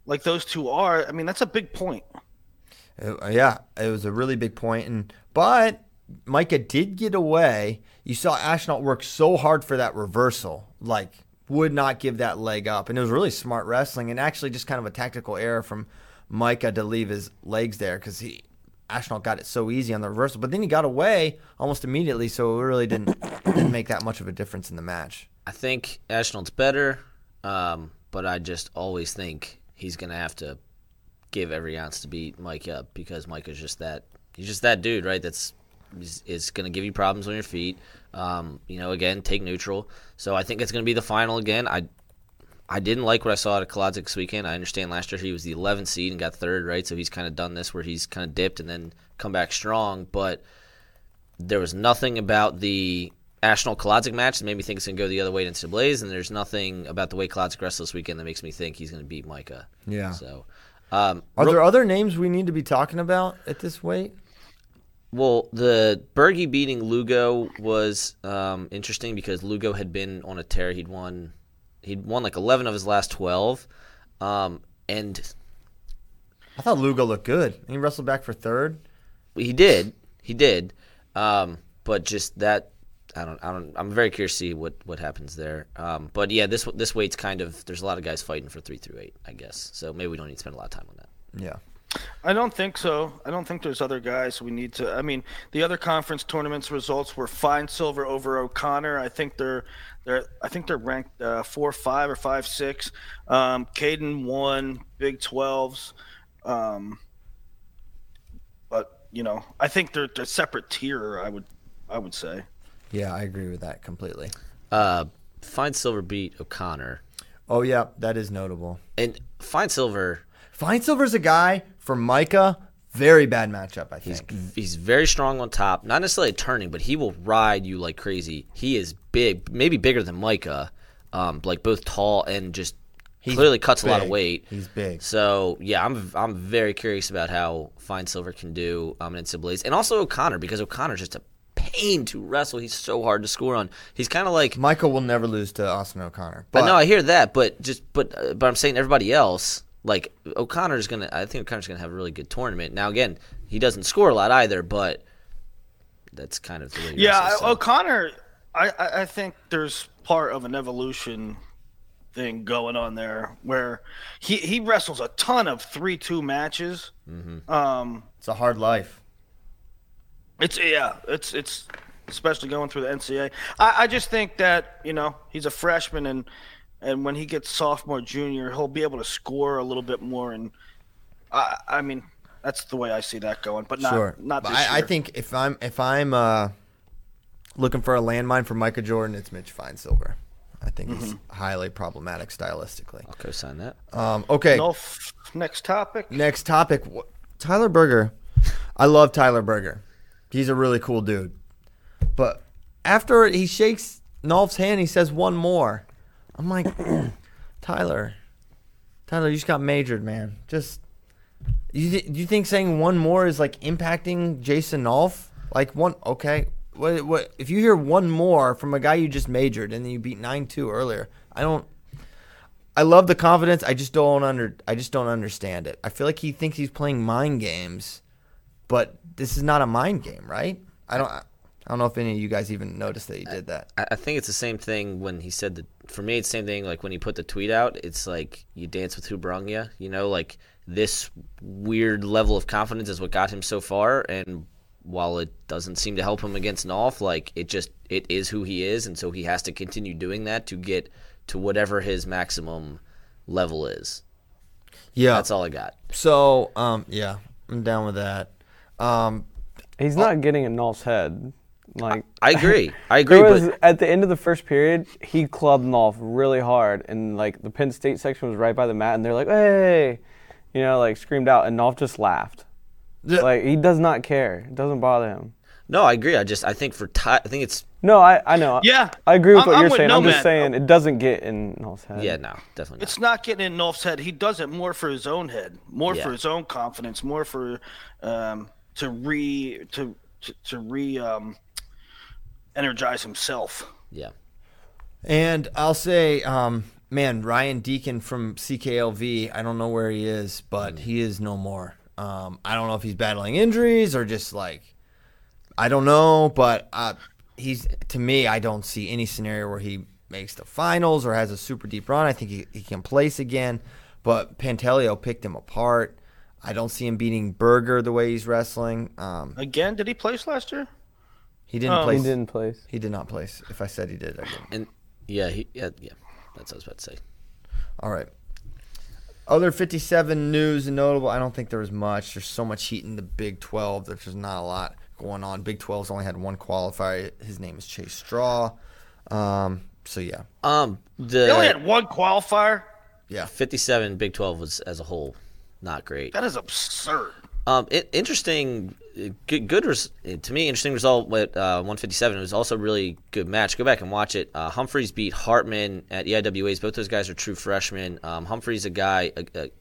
like those two are, I mean, that's a big point. Yeah, it was a really big point. But Micah did get away. You saw Ashnault work so hard for that reversal, would not give that leg up. And it was really smart wrestling and actually just kind of a tactical error from Micah to leave his legs there because Ashnault got it so easy on the reversal. But then he got away almost immediately, so it really didn't make that much of a difference in the match. I think Ashnault's better, but I just always think he's going to have to give every ounce to beat Micah because Micah's he's just that dude, right? That's is going to give you problems on your feet. Again, take neutral. So I think it's going to be the final again. I didn't like what I saw at Kolodzij this weekend. I understand last year he was the 11th seed and got third, right? So he's kind of done this where he's kind of dipped and then come back strong. But there was nothing about the Ashnault-Kolodzij match that made me think it's going to go the other way in NCAAs, and there's nothing about the way Kolodzij wrestled this weekend that makes me think he's going to beat Micah. Yeah. So are there other names we need to be talking about at this weight? Well, the Berge beating Lugo was interesting because Lugo had been on a tear. He'd won 11 of his last 12, and I thought Lugo looked good. He wrestled back for third. He did. But just that, I'm very curious to see what happens there. But yeah, this weight's kind of there's a lot of guys fighting for 3 through 8, I guess. So maybe we don't need to spend a lot of time on that. Yeah, I don't think so. I don't think there's other guys we need to. I mean, the other conference tournaments results were fine silver over O'Connor. I think they're ranked 4-5 or 5-6. Caden won Big 12s, but I think they're a separate tier. I would say. Yeah, I agree with that completely. Fine silver beat O'Connor. Oh yeah, that is notable. And fine silver. Feinsilver's a guy for Micah, very bad matchup, I think. He's very strong on top. Not necessarily turning, but he will ride you like crazy. He is big, maybe bigger than Micah, both tall and just clearly cuts a lot of weight. He's big. So, yeah, I'm very curious about how Feinsilver can do in NCAAs. And also O'Connor, because O'Connor's just a pain to wrestle. He's so hard to score on. He's kind of like – Micah will never lose to Austin O'Connor. But, I hear that, but I'm saying everybody else – like I think O'Connor's gonna have a really good tournament. Now again, he doesn't score a lot either, but that's kind of the way. O'Connor, I think there's part of an evolution thing going on there where he wrestles a ton of 3-2 matches. Mm-hmm. It's a hard life. It's especially going through the NCAA. I just think that, you know, he's a freshman, and when he gets sophomore, junior, he'll be able to score a little bit more. And I mean, that's the way I see that going. But not this year. I think if I'm looking for a landmine for Micah Jordan, it's Mitch Feinsilver. I think he's highly problematic stylistically. I'll co-sign that. Okay. Next topic. Tyler Berger. I love Tyler Berger. He's a really cool dude. But after he shakes Nolf's hand, he says one more. I'm like, Tyler, you just got majored, man. Just you think saying one more is like impacting Jason Nolf? Like one, okay. What if you hear one more from a guy you just majored and then you beat 9-2 earlier? I love the confidence. I just don't understand it. I feel like he thinks he's playing mind games, but this is not a mind game, right? I don't know if any of you guys even noticed that he did that. I think it's the same thing when he said that. For me, it's the same thing. Like when he put the tweet out, it's like you dance with who brung you. You know, like this weird level of confidence is what got him so far. And while it doesn't seem to help him against Nolf, like it is who he is, and so he has to continue doing that to get to whatever his maximum level is. Yeah, that's all I got. So, yeah, I'm down with that. He's not getting in Nolf's head. Like I agree. But at the end of the first period, he clubbed Nolf really hard, and like the Penn State section was right by the mat, and they're like, "Hey," you know, like screamed out, and Nolf just laughed. Yeah. Like he does not care. It doesn't bother him. No, I agree. I think it's. Yeah, I agree with what you're saying. I'm just saying it doesn't get in Nolf's head. Yeah, no, definitely not. It's not getting in Nolf's head. He does it more for his own head, for his own confidence, more for to energize himself. Yeah. And I'll say, man, Ryan Deacon from CKLV. I don't know where he is, but he is no more. I don't know if he's battling injuries or just like, I don't know, but he's, to me, I don't see any scenario where he makes the finals or has a super deep run. I think he can place again, but Pantaleo picked him apart. I don't see him beating Berger the way he's wrestling. Again, did he place last year? He didn't place. He didn't place. He did not place. If I said he did, I didn't. And yeah, that's what I was about to say. All right. Other 57 news and notable, I don't think there was much. There's so much heat in the Big 12. There's just not a lot going on. Big 12's only had one qualifier. His name is Chase Straw. So, yeah. They only had one qualifier? Yeah. 57 Big 12 was, as a whole, not great. That is absurd. Interesting. Interesting result with 157. It was also a really good match. Go back and watch it. Humphreys beat Hartman at EIWAs. Both those guys are true freshmen. Humphreys, a guy,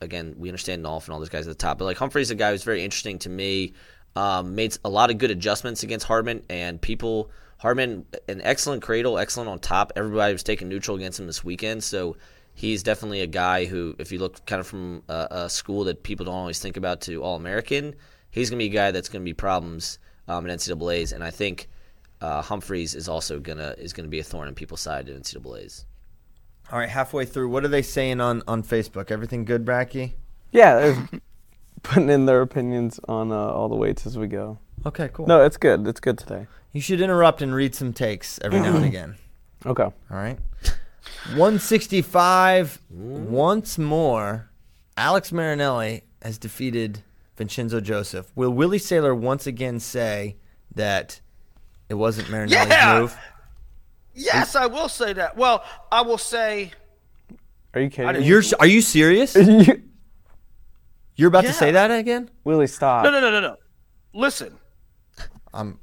again, we understand Nolf and all those guys at the top, but like Humphreys, a guy who's very interesting to me. Made a lot of good adjustments against Hartman, and Hartman, an excellent cradle, excellent on top. Everybody was taking neutral against him this weekend, so he's definitely a guy who, if you look kind of from a school that people don't always think about to All-American, he's going to be a guy that's going to be problems in NCAAs, and I think Humphreys is also going to be a thorn in people's side in NCAAs. All right, halfway through, what are they saying on Facebook? Everything good, Bracky? Yeah, they're putting in their opinions on all the weights as we go. Okay, cool. No, it's good. It's good today. You should interrupt and read some takes every now and again. Okay. All right. 165, once more, Alex Marinelli has defeated Vincenzo Joseph. Will Willie Saylor once again say that it wasn't Marinelli's move? Yes, I will say that. Well, I will say. Are you kidding? Are you serious? You're about to say that again? Willie, stop. No. Listen.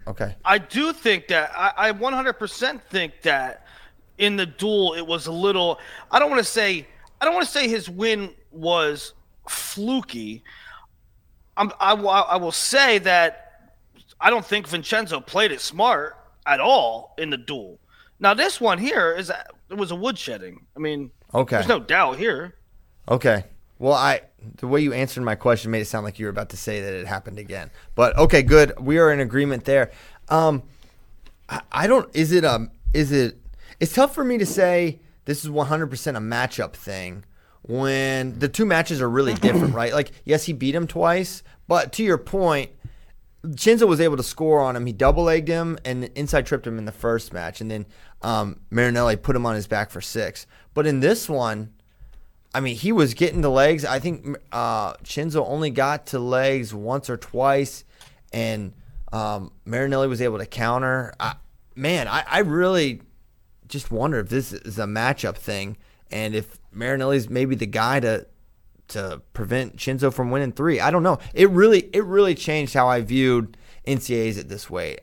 Okay. I do think that. I 100% think that in the duel it was a little. I don't want to say his win was fluky. I will say that I don't think Vincenzo played it smart at all in the duel. Now, this one here, it was a woodshedding. I mean, okay. There's no doubt here. Okay. Well, the way you answered my question made it sound like you were about to say that it happened again. But okay, good. We are in agreement there. It's tough for me to say this is 100% a matchup thing when the two matches are really different, right? Like, yes, he beat him twice, but to your point, Shinzo was able to score on him. He double-legged him and inside tripped him in the first match, and then Marinelli put him on his back for six. But in this one, I mean, he was getting the legs. I think Shinzo only got to legs once or twice, and Marinelli was able to counter. I really just wonder if this is a matchup thing and if Marinelli's maybe the guy to prevent Shinzo from winning three. I don't know. It really changed how I viewed NCAAs at this weight.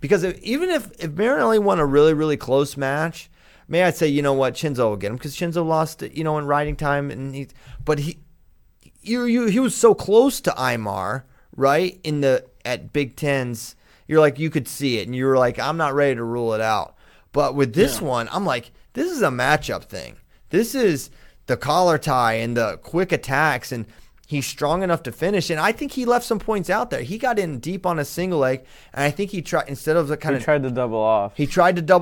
Because even if Marinelli won a really, really close match, may I say, you know what, Shinzo will get him because Shinzo lost, you know, in riding time, but he was so close to Imar, right, at Big Ten's. You're like, you could see it, and you were like, I'm not ready to rule it out. But with this one, I'm like, this is a matchup thing. This is the collar tie and the quick attacks, and he's strong enough to finish. And I think he left some points out there. He got in deep on a single leg, and I think he tried He tried to double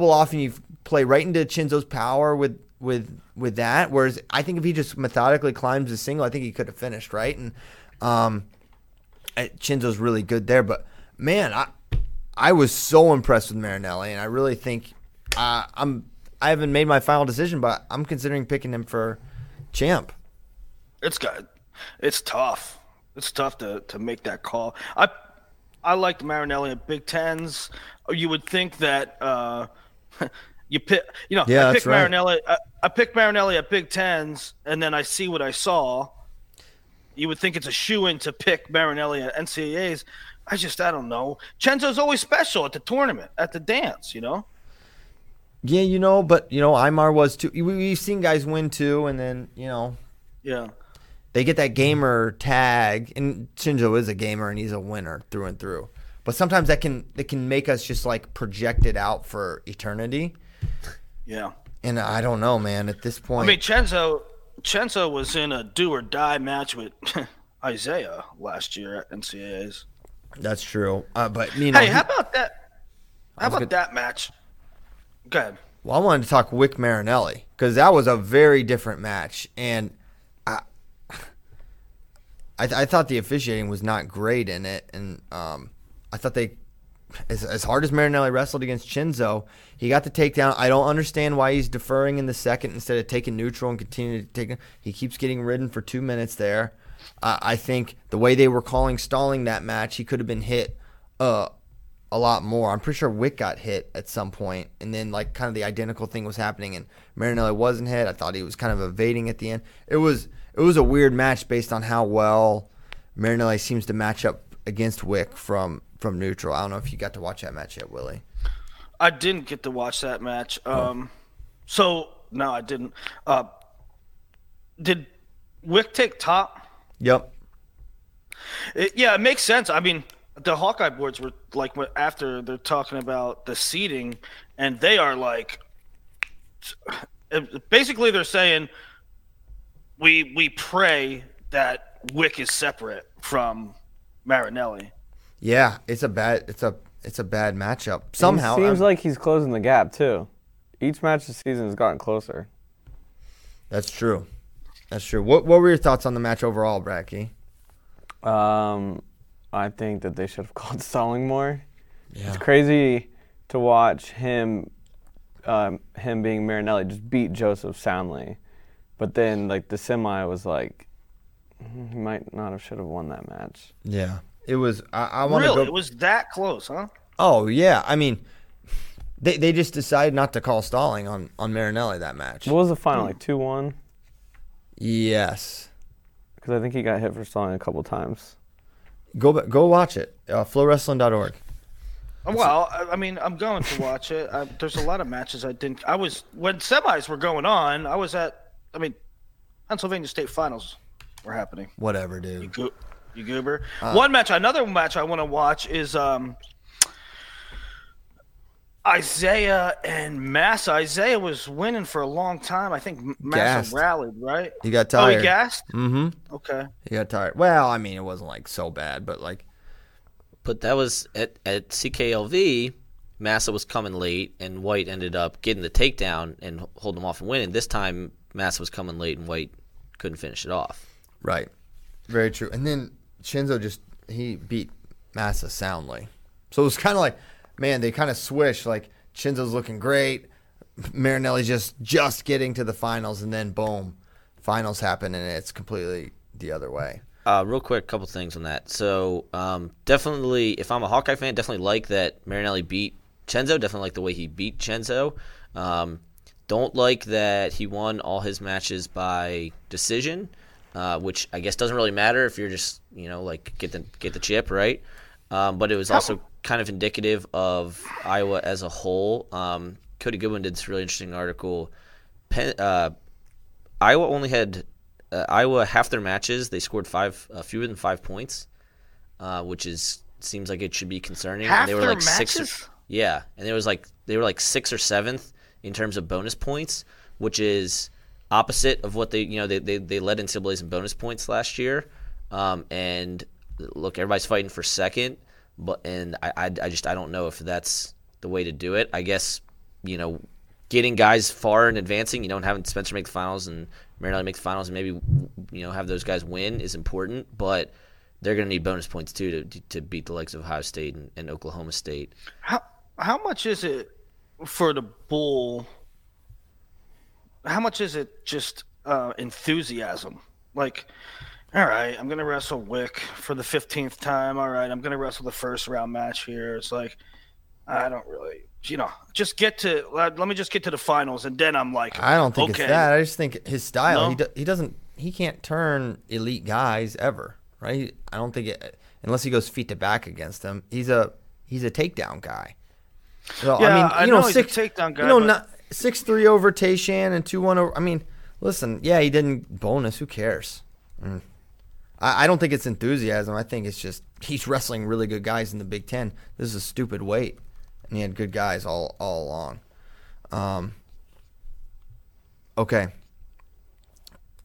off, and you play right into Shinzo's power with that. Whereas I think if he just methodically climbs a single, I think he could have finished, right? And Shinzo's really good there. But man, I was so impressed with Marinelli, and I really think I haven't made my final decision, but I'm considering picking him for champ. It's good. It's tough. It's tough to make that call. I liked Marinelli at Big Tens. You would think that you pick. You know, yeah, I picked Marinelli. Right. I picked Marinelli at Big Tens, and then I see what I saw. You would think it's a shoo-in to pick Marinelli at NCAAs. I don't know. Chenzo's always special at the tournament, at the dance, you know. Yeah, you know, but, you know, Imar was too. We've seen guys win too, and then, you know. Yeah. They get that gamer tag, and Shinzo is a gamer, and he's a winner through and through. But sometimes that can make us just, like, project it out for eternity. Yeah. And I don't know, man, at this point. I mean, Chenzo was in a do-or-die match with Isaiah last year at NCAAs. That's true. But, you know. Hey, how about that? How about that match? Go ahead. Well, I wanted to talk Wick Marinelli because that was a very different match, and I thought the officiating was not great in it, and I thought they, as hard as Marinelli wrestled against Shinzo, he got the takedown. I don't understand why he's deferring in the second instead of taking neutral and continuing to take. He keeps getting ridden for 2 minutes there. I think the way they were stalling that match, he could have been hit. A lot more. I'm pretty sure Wick got hit at some point, and then like kind of the identical thing was happening, and Marinelli wasn't hit. I thought he was kind of evading at the end. It was a weird match based on how well Marinelli seems to match up against Wick from neutral. I don't know if you got to watch that match yet, Willie. I didn't get to watch that match. So no, I didn't. Did Wick take top? Yep. It makes sense. I mean, the Hawkeye boards were like after they're talking about the seeding, and they are like, basically they're saying we pray that Wick is separate from Marinelli. Yeah, it's a bad matchup. Somehow it seems like he's closing the gap too. Each match this season has gotten closer. That's true. That's true. What were your thoughts on the match overall, Bracky? I think that they should have called stalling more. Yeah. It's crazy to watch him being Marinelli just beat Joseph soundly, but then like the semi was like he might not have should have won that match. Yeah, it was. I want to go. It was that close, huh? Oh yeah, I mean, they just decided not to call stalling on Marinelli that match. What was the final? Like 2-1. Yes, because I think he got hit for stalling a couple times. Go watch it. Flowwrestling.org. Well, I mean, I'm going to watch it. There's a lot of matches I didn't. I was when semis were going on. I was at. I mean, Pennsylvania State Finals were happening. Whatever, dude. You goober. Another match I want to watch is Isaiah and Massa. Isaiah was winning for a long time. I think Massa rallied, right? He got tired. Oh, he gassed? Mm-hmm. Okay. He got tired. Well, I mean, it wasn't, like, so bad, but, like. But that was at CKLV, Massa was coming late, and White ended up getting the takedown and holding him off and winning. This time, Massa was coming late, and White couldn't finish it off. Right. Very true. And then Shinzo just, he beat Massa soundly. So it was kind of like. Man, they kind of swish. Like, Shinzo's looking great. Marinelli's just getting to the finals, and then, boom, finals happen, and it's completely the other way. Real quick, a couple things on that. So, definitely, if I'm a Hawkeye fan, definitely like that Marinelli beat Shinzo. Definitely like the way he beat Shinzo. Don't like that he won all his matches by decision, which I guess doesn't really matter if you're just, you know, like, get the chip, right? But it was also kind of indicative of Iowa as a whole. Cody Goodwin did this really interesting article. Iowa only had half their matches. They scored fewer than 5 points, which seems like it should be concerning. Half and they were their like matches? And they were like 6th or 7th in terms of bonus points, which is opposite of what they led NCAAs in bonus points last year. And look, everybody's fighting for second. But I don't know if that's the way to do it. I guess, you know, getting guys far and advancing, you know, and having Spencer make the finals and Marinelli make the finals and maybe, you know, have those guys win is important. But they're going to need bonus points too to beat the likes of Ohio State and Oklahoma State. How much is it for the Bull? How much is it just enthusiasm? Like, all right, I'm going to wrestle Wick for the 15th time. All right, I'm going to wrestle the first round match here. It's like, I don't really, you know, let me just get to the finals, and then I'm like, I don't think it's that. I just think his style, he can't turn elite guys ever, right? I don't think it, unless he goes feet to back against them. He's a takedown guy. So, yeah, I know he's a takedown guy. You know, 6'3" over Tayshan and 2-1 over, I mean, listen, yeah, he didn't bonus. Who cares? I don't think it's enthusiasm. I think it's just he's wrestling really good guys in the Big Ten. This is a stupid weight, and he had good guys all along. Okay.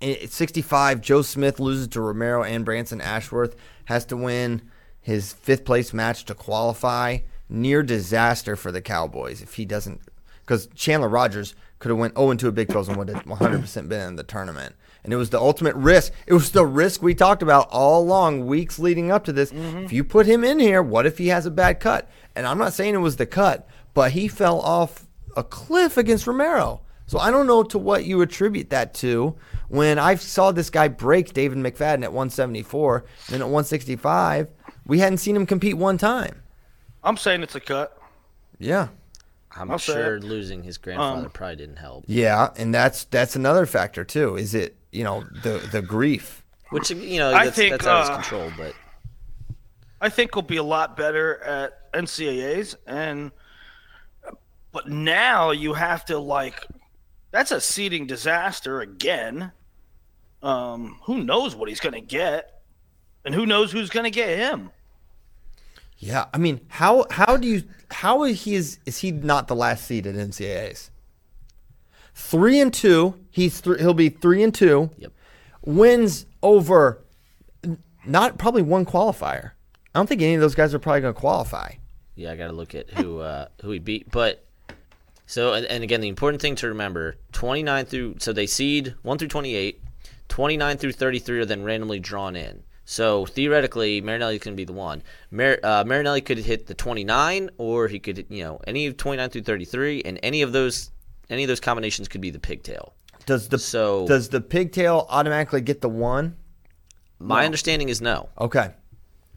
At 65, Joe Smith loses to Romero and Branson Ashworth. Has to win his 5th-place match to qualify. Near disaster for the Cowboys if he doesn't – because Chandler Rogers could have went 0-2 at Big 12 and would have 100% been in the tournament. And it was the ultimate risk. It was the risk we talked about all along, weeks leading up to this. Mm-hmm. If you put him in here, what if he has a bad cut? And I'm not saying it was the cut, but he fell off a cliff against Romero. So I don't know to what you attribute that to. When I saw this guy break David McFadden at 174, and at 165, we hadn't seen him compete one time. I'm saying it's a cut. Yeah. I'm sure losing his grandfather probably didn't help. Yeah, and that's another factor too. Is it? You know, the grief. Which, you know, that's out of his control. But I think he'll be a lot better at NCAAs. But now you have to, like, that's a seeding disaster again. Who knows what he's going to get? And who knows who's going to get him? Yeah, I mean, is he not the last seed at NCAAs? 3-2, he'll be 3-2. Yep. Wins over not probably one qualifier. I don't think any of those guys are probably going to qualify. Yeah, I got to look at who he beat. But so and again, the important thing to remember: 29 through so they seed 1 through 28, 29 through 33 are then randomly drawn in. So theoretically, Marinelli can be the one. Marinelli could hit the 29, or he could, you know, any of 29 through 33, and any of those. Any of those combinations could be the pigtail. Does the pigtail automatically get the one? My understanding is no. Okay.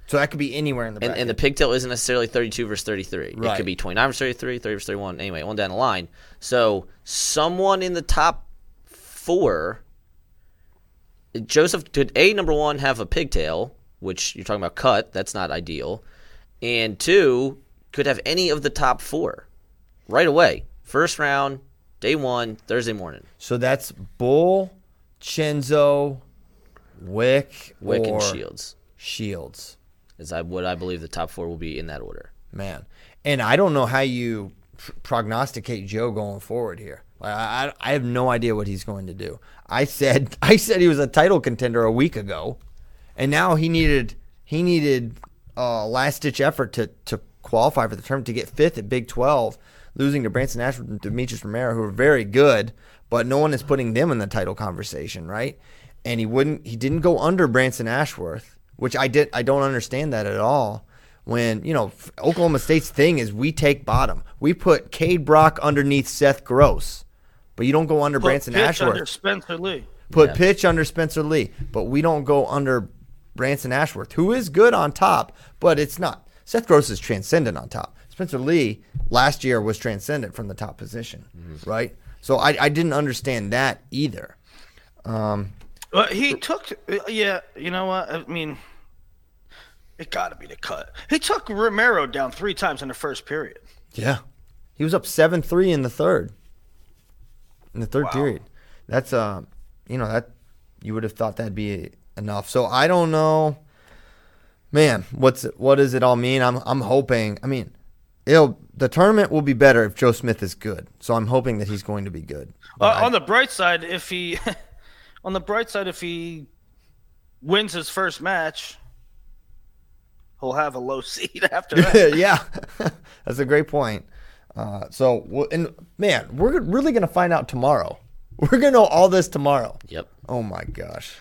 So that could be anywhere in the bracket. And the pigtail isn't necessarily 32 versus 33. Right. It could be 29 versus 33, 30 versus 31, anyway, on down the line. So someone in the top four, Joseph, did A, number one, have a pigtail, which you're talking about cut. That's not ideal. And two, could have any of the top four right away. First round. Day one, Thursday morning. So that's Bull, Chenzo, Wick, and Shields. Shields. Is what I believe the top four will be in that order. Man. And I don't know how you prognosticate Joe going forward here. I have no idea what he's going to do. I said he was a title contender a week ago, and now he needed last ditch effort to qualify for the tournament, to get fifth at Big 12, losing to Branson Ashford and Demetrius Romero, who are very good, but no one is putting them in the title conversation, right? And he didn't go under Branson Ashworth, which I don't understand that at all. When, you know, Oklahoma State's thing is we take bottom. We put Cade Brock underneath Seth Gross, but you don't go under Branson Ashworth. Put pitch under Spencer Lee. Put pitch under Spencer Lee, but we don't go under Branson Ashworth, who is good on top, but it's not. Seth Gross is transcendent on top. Spencer Lee last year was transcendent from the top position, right? So I didn't understand that either. Well, he took – yeah, you know what? I mean, it got to be the cut. He took Romero down three times in the first period. Yeah. He was up 7-3 in the third. Period. That's you know, that you would have thought that'd be enough. So I don't know. Man, what does it all mean? I'm hoping. I mean, the tournament will be better if Joe Smith is good. So I'm hoping that he's going to be good. On the bright side, if he wins his first match, he'll have a low seed after that. Yeah, that's a great point. Man, we're really going to find out tomorrow. We're going to know all this tomorrow. Yep. Oh, my gosh.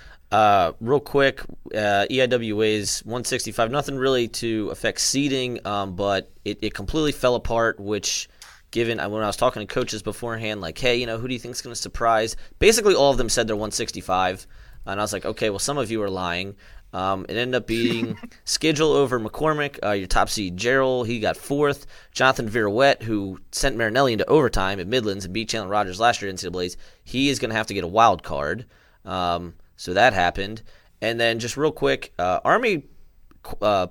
Real quick, EIWA's 165. Nothing really to affect seeding, but it completely fell apart, which given when I was talking to coaches beforehand, like, hey, you know, who do you think is going to surprise? Basically all of them said they're 165, and I was like, okay, well, some of you are lying. It ended up being Schedule over McCormick, your top seed Gerald. He got fourth. Jonathan Virouette, who sent Marinelli into overtime at Midlands and beat Chandler Rogers last year at NCAAs, he is going to have to get a wild card. So that happened. And then just real quick, Army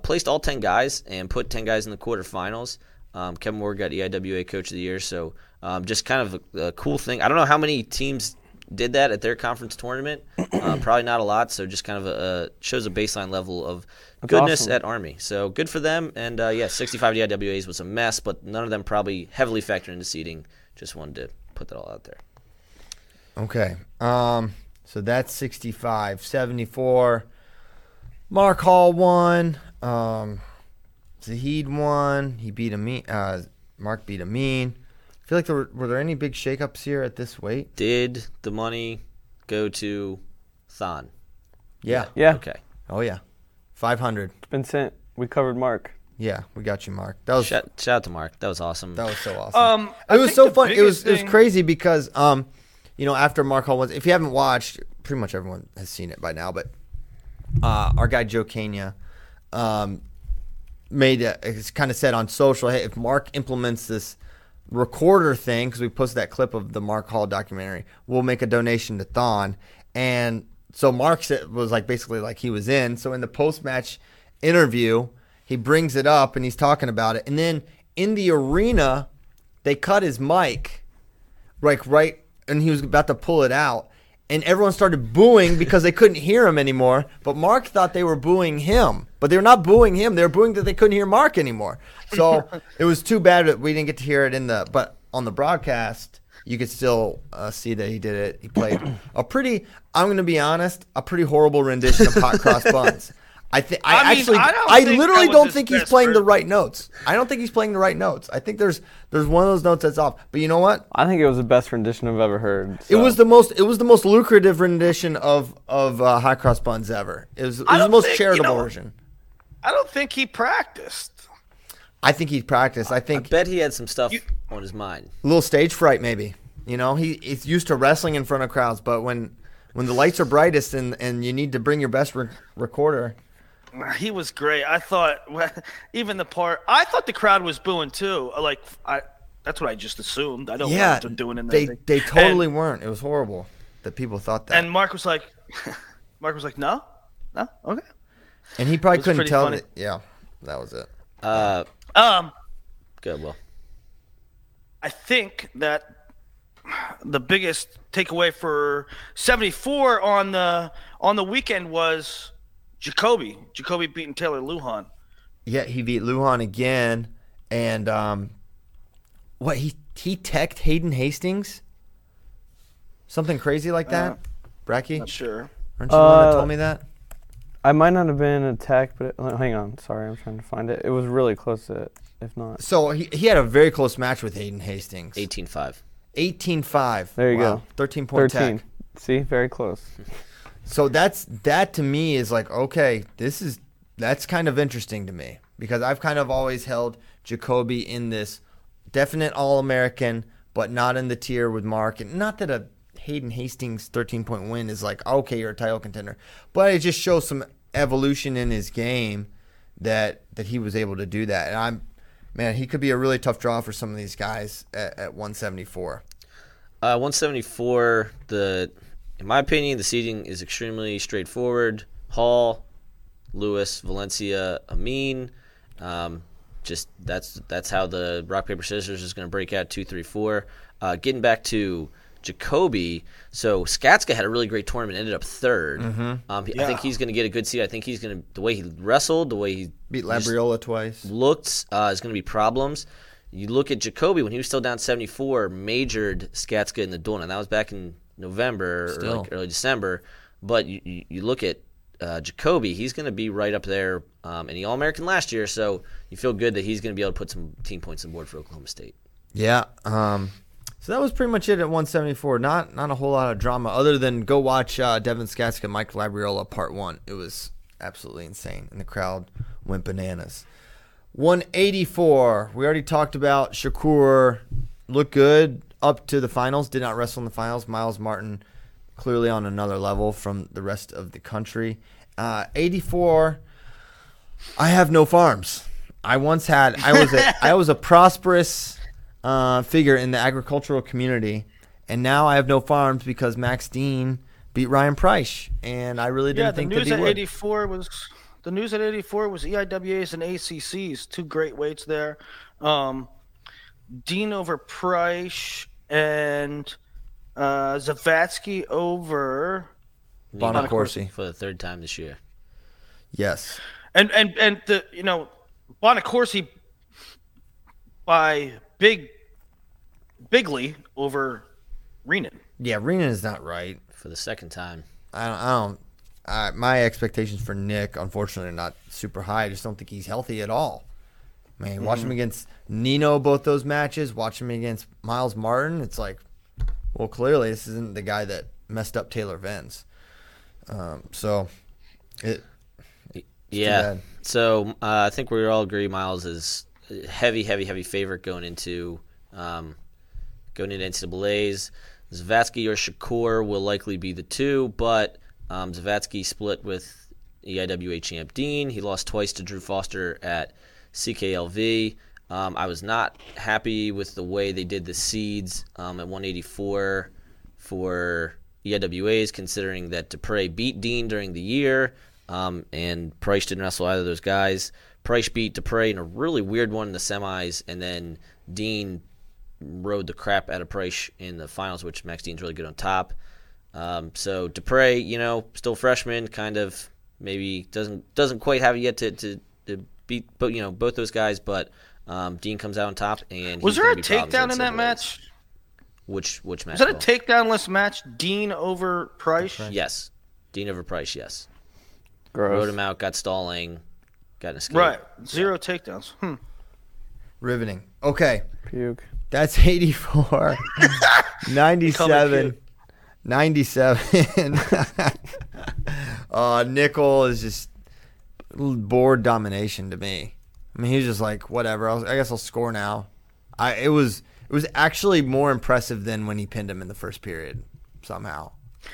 placed all 10 guys and put 10 guys in the quarterfinals. Kevin Ward got EIWA Coach of the Year. So just kind of a cool thing. I don't know how many teams did that at their conference tournament. Probably not a lot, so just kind of shows a baseline level of goodness at Army. So good for them. And, 65 EIWAs was a mess, but none of them probably heavily factored into seeding. Just wanted to put that all out there. Okay. So that's 65. 74. Mark Hall won. Zahid won. He beat Amin. Mark beat Amin. I feel like were there any big shakeups here at this weight? Did the money go to Than? Yeah. Okay. Oh yeah, 500. It's been sent. We covered Mark. Yeah, we got you, Mark. That was shout out to Mark. That was awesome. That was so awesome. It was so fun. It was crazy because you know, after Mark Hall wins, if you haven't watched, pretty much everyone has seen it by now. But our guy Joe Kenya, kind of said on social, hey, if Mark implements this recorder thing, because we posted that clip of the Mark Hall documentary, we'll make a donation to Than. And so Mark was like, basically like he was in. So in the post-match interview, he brings it up and he's talking about it. And then in the arena, they cut his mic, like right, and he was about to pull it out. And everyone started booing because they couldn't hear him anymore. But Mark thought they were booing him. But they were not booing him. They were booing that they couldn't hear Mark anymore. So it was too bad that we didn't get to hear it but on the broadcast, you could still see that he did it. He played a pretty horrible rendition of Hot Cross Buns. I literally don't think he's playing the right notes. I don't think he's playing the right notes. I think there's one of those notes that's off. But you know what? I think it was the best rendition I've ever heard. So. It was the most lucrative rendition of High Cross Buns ever. It was the most charitable version. I don't think he practiced. I think he practiced. I bet he had some stuff on his mind. A little stage fright, maybe. You know, he's used to wrestling in front of crowds, but when the lights are brightest and you need to bring your best recorder. He was great. I thought even I thought the crowd was booing too. Like that's what I just assumed. I don't know what they're doing in there. They totally weren't. It was horrible that people thought that. And Mark was like, no, okay. And he probably couldn't tell. Funny. Yeah, that was it. Good. Well, I think that the biggest takeaway for 74 on the weekend was. Jacoby beating Taylor Lujan. Yeah, he beat Lujan again, and What, he teched Hayden Hastings? Something crazy like that? Bracky? Not sure. Aren't you the one that told me that? I might not have been attacked, but hang on. Sorry, I'm trying to find it. It was really close to it, if not. So he had a very close match with Hayden Hastings. 18-5. 18-5. There you go. 13-point tech. See, very close. So that to me is like, okay, that's kind of interesting to me because I've kind of always held Jacoby in this definite All-American, but not in the tier with Mark. And not that a Hayden Hastings 13-point win is like, okay, you're a title contender. But it just shows some evolution in his game that he was able to do that. And he could be a really tough draw for some of these guys at 174. 174, in my opinion, the seeding is extremely straightforward. Hall, Lewis, Valencia, Amin. Just that's how the rock, paper, scissors is going to break out 2, 3, 4. Getting back to Jacoby, so Skatska had a really great tournament, ended up third. Mm-hmm. I think he's going to get a good seed. I think he's going to – the way he wrestled, the way he – beat Labriola twice. Looked is going to be problems. You look at Jacoby, when he was still down 74, majored Skatska in the duel, and that was back in November still. Or like early December. But you look at Jacoby, he's going to be right up there, and he All-American last year, so you feel good that he's going to be able to put some team points on board for Oklahoma State. Yeah, so that was pretty much it at 174. Not a whole lot of drama other than go watch Devin Skatska and Mike Labriola Part 1. It was absolutely insane, and the crowd went bananas. 184, we already talked about Shakur. Looked good up to the finals, did not wrestle in the finals. Miles Martin clearly on another level from the rest of the country. 84, I have no farms. I was a prosperous figure in the agricultural community, and now I have no farms because Max Dean beat Ryan Price, and I really didn't think that he would. The news at 84 was EIWAs and ACCs, two great weights there. Dean over Price and Zavatsky over Bonacorsi for the third time this year. Yes, and the Bonacorsi by Bigley over Renan. Yeah, Renan is not right for the second time. I don't my expectations for Nick, unfortunately, are not super high. I just don't think he's healthy at all. Man, watch him against Nino, both those matches. Watch him against Miles Martin. It's like, well, clearly this isn't the guy that messed up Taylor Venz. Too bad. So I think we all agree Miles is heavy favorite going into NCAAs. Zavatsky or Shakur will likely be the two, but Zavatsky split with EIWA champ Dean. He lost twice to Drew Foster at CKLV. I was not happy with the way they did the seeds at 184 for EIWAs, considering that Dupre beat Dean during the year, and Price didn't wrestle either of those guys. Price beat Dupre in a really weird one in the semis, and then Dean rode the crap out of Price in the finals, which Max Dean's really good on top. So Dupre, still freshman, kind of maybe doesn't quite have it yet to beat, but both those guys. But Dean comes out on top, and was there a takedown in that match? Which match? Was that a takedownless match? Dean over Price? Yes, Dean over Price. Yes. Gross. Rode him out, got stalling, got an escape. Right, zero takedowns. Riveting. Okay. Puke. That's 84. 97. 97. Nickel is just board domination to me. I mean, he's just like, whatever. I guess I'll score now. It was actually more impressive than when he pinned him in the first period. Somehow,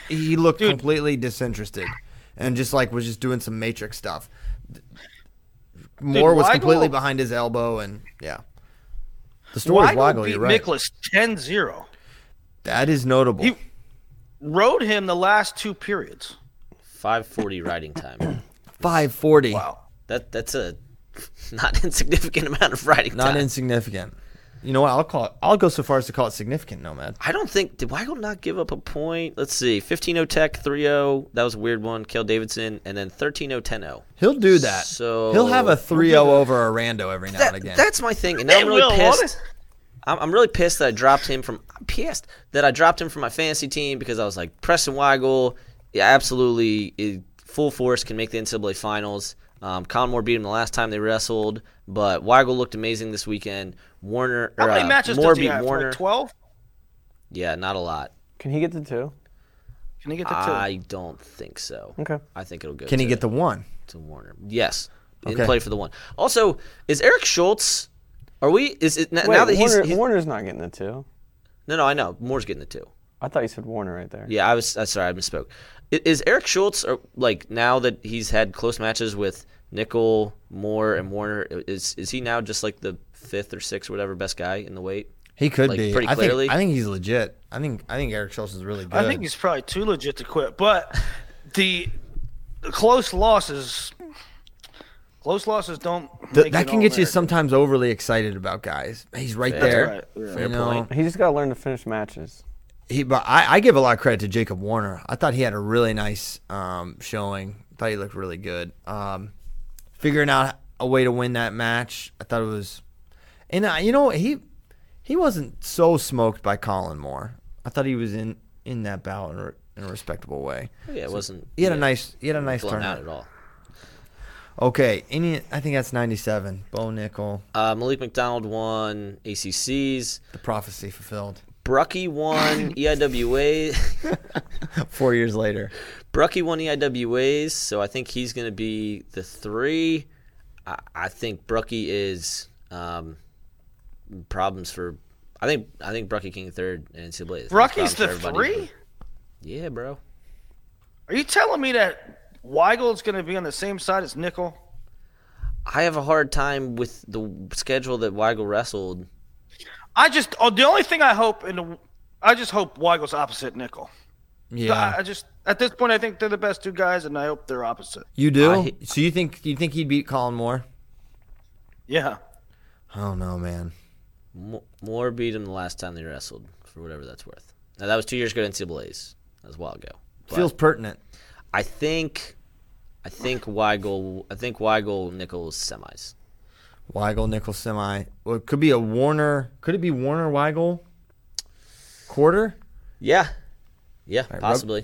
he looked completely disinterested and was just doing some matrix stuff. Moore was completely behind his elbow, and yeah. The story is Weigel, you're right. Nicholas 10-0. That is notable. He rode him the last two periods. 5:40 riding time. 5:40. Wow. That's a not insignificant amount of riding time. Not insignificant. You know what? I'll go so far as to call it significant, Nomad. I don't think – did Weigel not give up a point? Let's see. 15-0 Tech, 3-0. That was a weird one. Cale Davidson. And then 13-0, 10-0. He'll do that. So he'll have a 3-0 over a rando every now and again. That's my thing. And now I'm really pissed. I'm really pissed that I dropped him from – I'm pissed that I dropped him from my fantasy team because I was like, Preston Weigel, yeah, absolutely, full force, can make the NCAA finals. Conmore beat him the last time they wrestled, but Weigel looked amazing this weekend. Warner – How many matches does he have? Warner, like 12? Yeah, not a lot. Can he get to 2? Can he get to 2? I don't think so. Okay. I think it'll go Can he get to 1? To Warner. Yes. Okay. In play for the 1. Also, is Eric Schultz – Are we? Is it now that he's Warner's not getting the 2? No, I know Moore's getting the 2. I thought you said Warner right there. Yeah, I'm sorry, I misspoke. Is Eric Schultz, or like now that he's had close matches with Nickel, Moore, and Warner, is he now just like the 5th or 6th or whatever best guy in the weight? He could be pretty clearly. I think he's legit. I think Eric Schultz is really good. I think he's probably too legit to quit. But the close losses. Close losses don't make that can get you sometimes overly excited about guys. He's right there. Right. Yeah. Fair point. He just got to learn to finish matches. But I give a lot of credit to Jacob Warner. I thought he had a really nice showing. I thought he looked really good. Figuring out a way to win that match, I thought it was. And you know, he wasn't so smoked by Colin Moore. I thought he was in that bout in a respectable way. Yeah, it wasn't. He had a nice turn out at all. Okay, I think that's 97. Bo Nickel. Malik McDonald won ACCs. The prophecy fulfilled. Bracky won EIWA. 4 years later. Bracky won EIWAs, so I think he's going to be the 3. I think Bracky is problems for – I think Bracky King 3rd and NCAA. Brocky's the 3? Yeah, bro. Are you telling me that – Weigel's going to be on the same side as Nickel? I have a hard time with the schedule that Weigel wrestled. The only thing I hope I just hope Weigel's opposite Nickel. Yeah. At this point, I think they're the best two guys, and I hope they're opposite. You do? So you think he'd beat Colin Moore? Yeah. I don't know, man. Moore beat him the last time they wrestled, for whatever that's worth. Now, that was 2 years ago in NCAAs. That was a while ago. Feels pertinent. I think Weigel Nichols semis. Weigel Nichols semi. Well, it could be a Warner. Could it be Warner Weigel quarter? Yeah, yeah, right, possibly.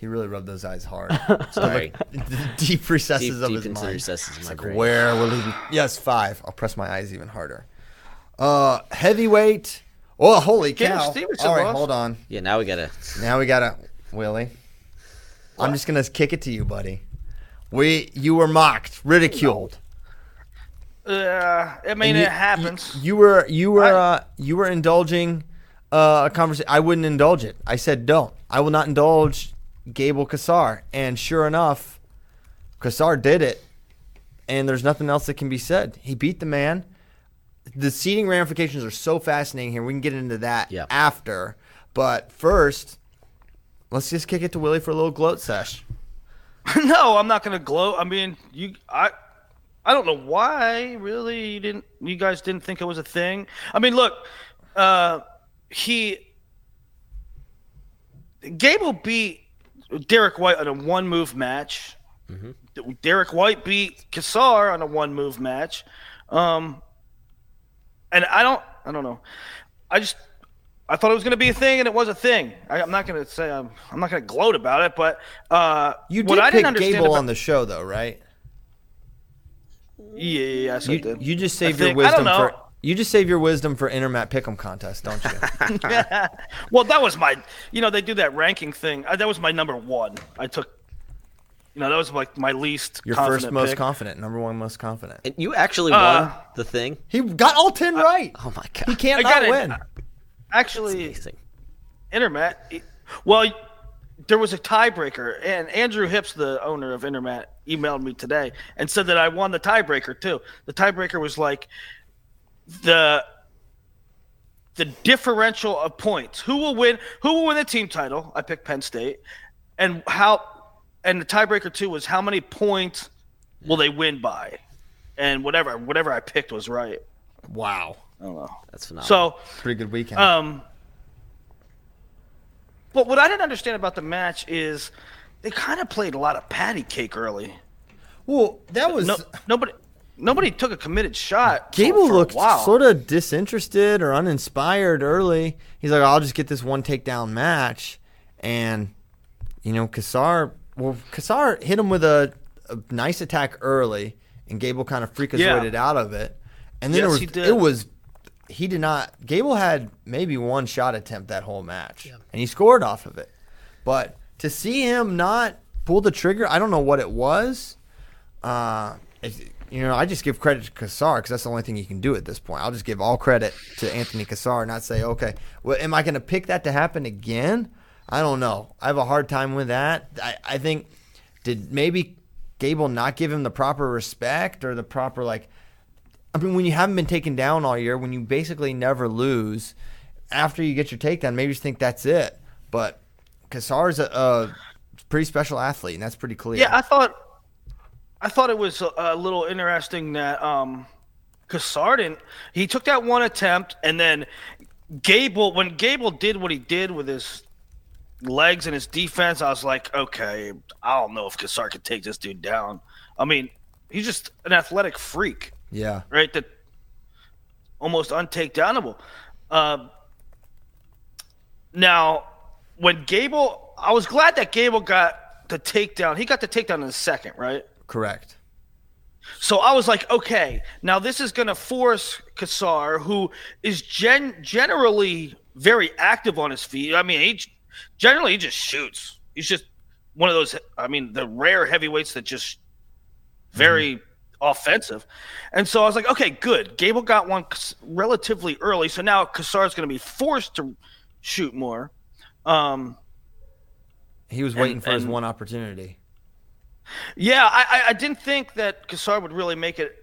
He really rubbed those eyes hard. Sorry, the deep recesses deep of his mind. Recesses of my brain. Where will he be? Yes, 5. I'll press my eyes even harder. Heavyweight. Oh, holy cow! All right, hold on. Yeah, now we gotta Willie. I'm just going to kick it to you, buddy. You were mocked, ridiculed. I mean, it happens. You were indulging a conversation. I wouldn't indulge it. I said don't. I will not indulge Gable Kassar. And sure enough, Kassar did it. And there's nothing else that can be said. He beat the man. The seeding ramifications are so fascinating here. We can get into that after. But first... let's just kick it to Willie for a little gloat sesh. No, I'm not going to gloat. I mean, I don't know why really you guys didn't think it was a thing. I mean, look, Gable beat Derek White on a one-move match. Mm-hmm. Derek White beat Kassar on a one-move match. And I don't know. I thought it was going to be a thing, and it was a thing. I'm not going to say I'm not going to gloat about it, but you did pick Gable on the show, though, right? Yeah, I sure did. You just save your wisdom for Intermat Pick'em contest, don't you? Yeah. Well, that was my, they do that ranking thing. That was my number 1. I took, that was like my least. Your confident first most pick. Confident, number 1 most confident. And you actually won the thing. He got all 10 right. Oh my god, he can't not win. Actually, Intermat. Well, there was a tiebreaker, and Andrew Hips, the owner of Intermat, emailed me today and said that I won the tiebreaker too. The tiebreaker was like the differential of points. Who will win the team title? I picked Penn State, and the tiebreaker too was how many points will they win by, and whatever I picked was right. Wow. I don't know. That's phenomenal. So, pretty good weekend. But what I didn't understand about the match is they kind of played a lot of patty cake early. Well, that was nobody. nobody took a committed shot. Gable looked sort of disinterested or uninspired early. He's like, I'll just get this one takedown match. And, you know, Kassar hit him with a nice attack early, and Gable kind of freakazoided out of it. And then he did not. Gable had maybe one shot attempt that whole match, and he scored off of it. But to see him not pull the trigger, I don't know what it was. You know, I just give credit to Kassar because that's the only thing he can do at this point. I'll just give all credit to Anthony Kassar and not say, okay, well, am I going to pick that to happen again? I don't know. I have a hard time with that. I think did maybe Gable not give him the proper respect or the proper, like, I mean, when you haven't been taken down all year, when you basically never lose, after you get your takedown, maybe you just think that's it. But Kassar's a pretty special athlete, and that's pretty clear. Yeah, I thought it was a little interesting that Kassar didn't. He took that one attempt, and then when Gable did what he did with his legs and his defense, I was like, okay, I don't know if Kassar could take this dude down. I mean, he's just an athletic freak. Yeah. Right? That almost untakedownable. Now, when Gable, I was glad that Gable got the takedown. He got the takedown in the second, right? Correct. So I was like, okay, now this is going to force Kassar, who is generally very active on his feet. I mean, he just shoots. He's just one of those, I mean, the rare heavyweights that just very offensive. And so I was like, okay, good. Gable got one relatively early, so now Kassar's going to be forced to shoot more. He was waiting for his one opportunity. Yeah, I didn't think that Kassar would really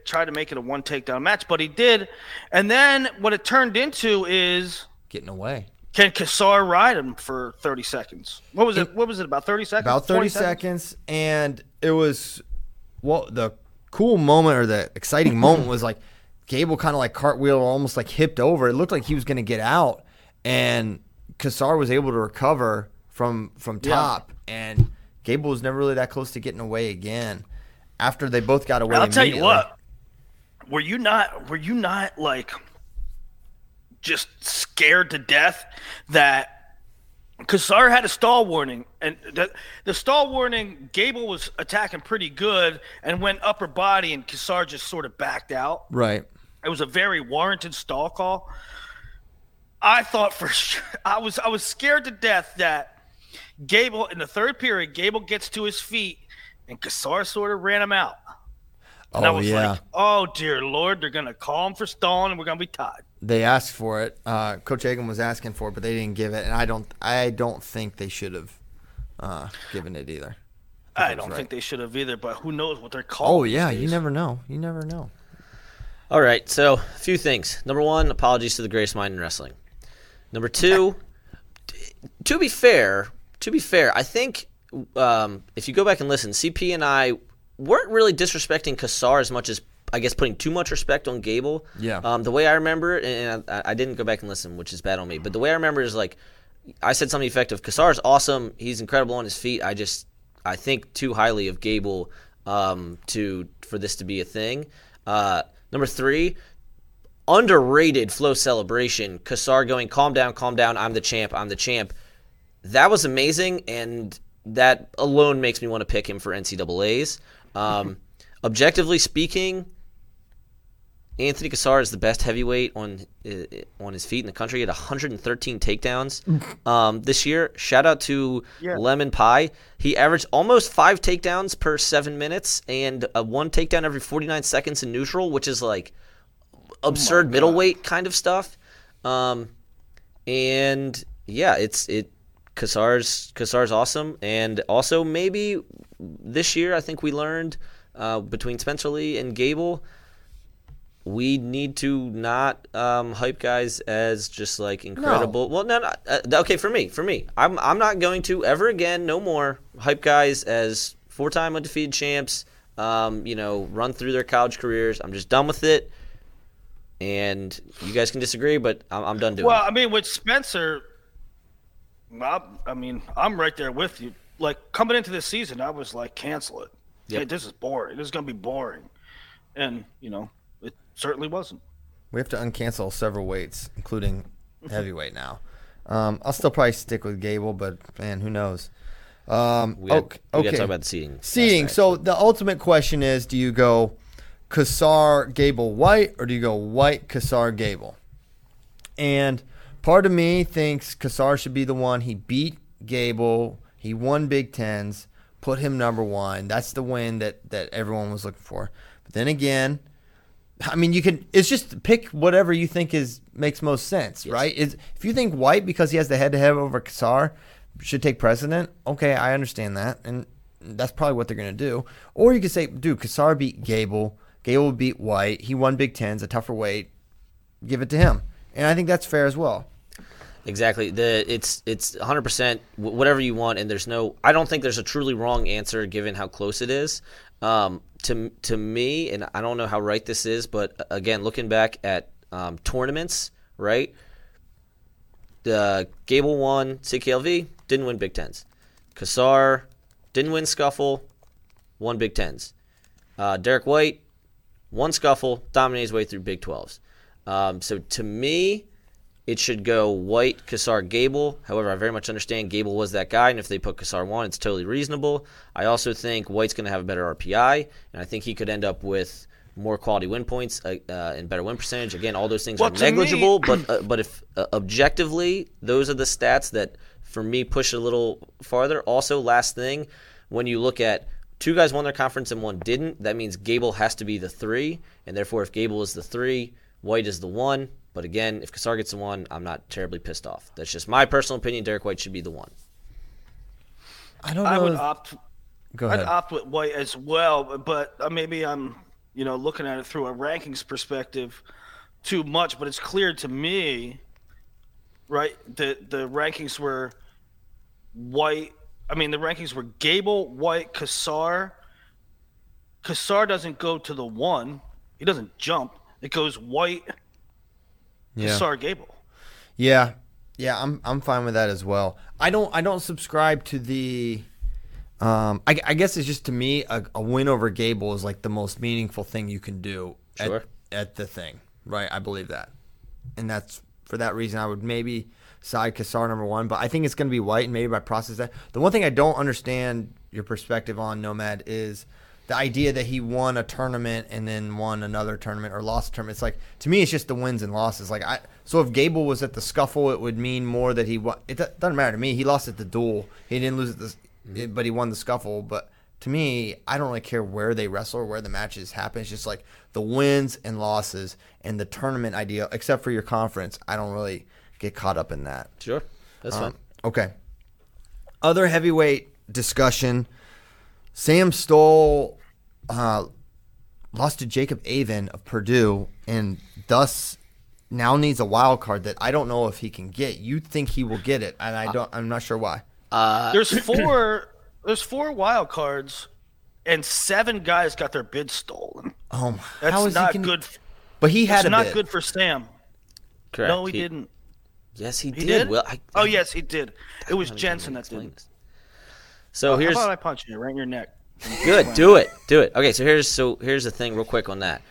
try to make it a one takedown match, but he did. And then what it turned into is getting away. Can Kassar ride him for 30 seconds? What was it? About 30 seconds? About 30 seconds. And it was the cool moment, or the exciting moment, was like Gable kind of like cartwheel, almost like hipped over. It looked like he was going to get out, and Kassar was able to recover from top, and Gable was never really that close to getting away again. After they both got away, I'll tell you what. Were you not like just scared to death that Kassar had a stall warning, and the stall warning, Gable was attacking pretty good and went upper body, and Kassar just sort of backed out. Right. It was a very warranted stall call. I thought for sure, I was scared to death that Gable, in the third period, Gable gets to his feet, and Kassar sort of ran him out. And I was like, oh, dear Lord, they're going to call him for stalling, and we're going to be tied. They asked for it. Coach Egan was asking for it, but they didn't give it, and I don't think they should have given it either. I don't think they should have either, but who knows what they're calling. Oh, yeah, you never know. You never know. All right, so a few things. Number one, apologies to the greatest mind in wrestling. Number two, to be fair, I think if you go back and listen, CP and I weren't really disrespecting Kassar as much as, I guess, putting too much respect on Gable. Yeah. The way I remember it, and I didn't go back and listen, which is bad on me, but the way I remember is like, I said something effective. Kassar's awesome. He's incredible on his feet. I think too highly of Gable for this to be a thing. Number three, underrated flow celebration. Kassar going, calm down, I'm the champ, I'm the champ. That was amazing, and that alone makes me want to pick him for NCAAs. Objectively speaking, Anthony Kassar is the best heavyweight on his feet in the country at 113 takedowns this year. Shout out to Lemon Pie. He averaged almost 5 takedowns per 7 minutes and one takedown every 49 seconds in neutral, which is like absurd middleweight kind of stuff. And yeah, Kassar's awesome. And also maybe this year, I think we learned between Spencer Lee and Gable, we need to not hype guys as just like incredible. No. Well, okay, for me, I'm not going to ever again, no more, hype guys as 4-time undefeated champs. You know, run through their college careers. I'm just done with it. And you guys can disagree, but I'm done doing it. Well, I mean, with Spencer, I'm right there with you. Like coming into this season, I was like, cancel it. Yep. Hey, this is boring. This is gonna be boring. And, you know, it certainly wasn't. We have to uncancel several weights, including heavyweight now. I'll still probably stick with Gable, but, man, who knows? We got to talk about seeding. Seeding. So the ultimate question is, do you go Kassar, Gable, White, or do you go White, Kassar, Gable? And part of me thinks Kassar should be the one. He beat Gable. He won Big Tens. Put him number one. That's the win that everyone was looking for. But then again, I mean, you can. It's just pick whatever you think makes most sense, yes. Right? If you think White, because he has the head-to-head over Kassar, should take precedent, okay, I understand that. And that's probably what they're going to do. Or you could say, dude, Kassar beat Gable. Gable beat White. He won Big Tens, a tougher weight. Give it to him. And I think that's fair as well. Exactly. It's 100% whatever you want, and I don't think there's a truly wrong answer given how close it is. To me, and I don't know how right this is, but again, looking back at tournaments, right? Gable won CKLV, didn't win Big Tens. Kassar didn't win Scuffle, won Big Tens. Derek White won Scuffle, dominated his way through Big 12s. So to me, it should go White, Kassar, Gable. However, I very much understand Gable was that guy, and if they put Kassar one, it's totally reasonable. I also think White's going to have a better RPI, and I think he could end up with more quality win points and better win percentage. Again, all those things are negligible, but if objectively, those are the stats that, for me, push a little farther. Also, last thing, when you look at two guys won their conference and one didn't, that means Gable has to be the three, and therefore if Gable is the three, White is the one. But again, if Kassar gets the one, I'm not terribly pissed off. That's just my personal opinion. Derek White should be the one. I don't know. I would opt with White as well, but maybe I'm, looking at it through a rankings perspective too much. But it's clear to me, right? The rankings were White. I mean, the rankings were Gable, White, Kassar. Kassar doesn't go to the one. He doesn't jump. It goes White. Yeah. Kassar, Gable. Yeah, I'm fine with that as well. I don't subscribe to the I guess it's just, to me, a win over Gable is like the most meaningful thing you can do at the thing, right? I believe that. And that's for that reason I would maybe side Kassar number one, but I think it's going to be White, and maybe by process that. The one thing I don't understand your perspective on, Nomad, is the idea that he won a tournament and then won another tournament or lost a tournament. It's like, to me, it's just the wins and losses. Like, so if Gable was at the Scuffle, it would mean more that he won. It doesn't matter to me. He lost at the Duel. He didn't lose at but he won the Scuffle. But to me, I don't really care where they wrestle or where the matches happen. It's just like the wins and losses and the tournament idea, except for your conference. I don't really get caught up in that. Sure. That's fine. Okay. Other heavyweight discussion. Sam Stoll lost to Jacob Avin of Purdue and thus now needs a wild card that I don't know if he can get. You think he will get it, and I'm not sure why. There's four wild cards, and seven guys got their bid stolen. Oh, my. That's not good. But he had a bid. It's not good for Sam. Correct. No, he didn't. Yes, he did. Well, yes, he did. It was Jensen that didn't. This. So here's. How about I punch you right in your neck? Good, do it. Okay, so here's the thing, real quick on that.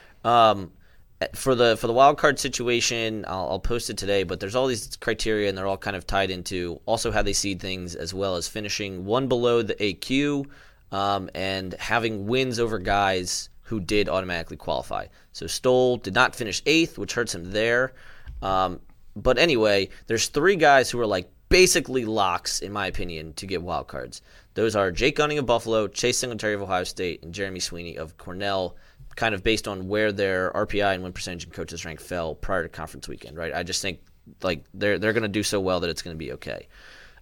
For the wild card situation, I'll post it today. But there's all these criteria, and they're all kind of tied into also how they seed things, as well as finishing one below the AQ, and having wins over guys who did automatically qualify. So Stoll did not finish 8th, which hurts him there. But anyway, there's three guys who are like basically locks, in my opinion, to get wild cards. Those are Jake Gunning of Buffalo, Chase Singletary of Ohio State, and Jeremy Sweeney of Cornell, kind of based on where their RPI and win percentage and coaches rank fell prior to conference weekend, right? I just think like they're going to do so well that it's going to be okay.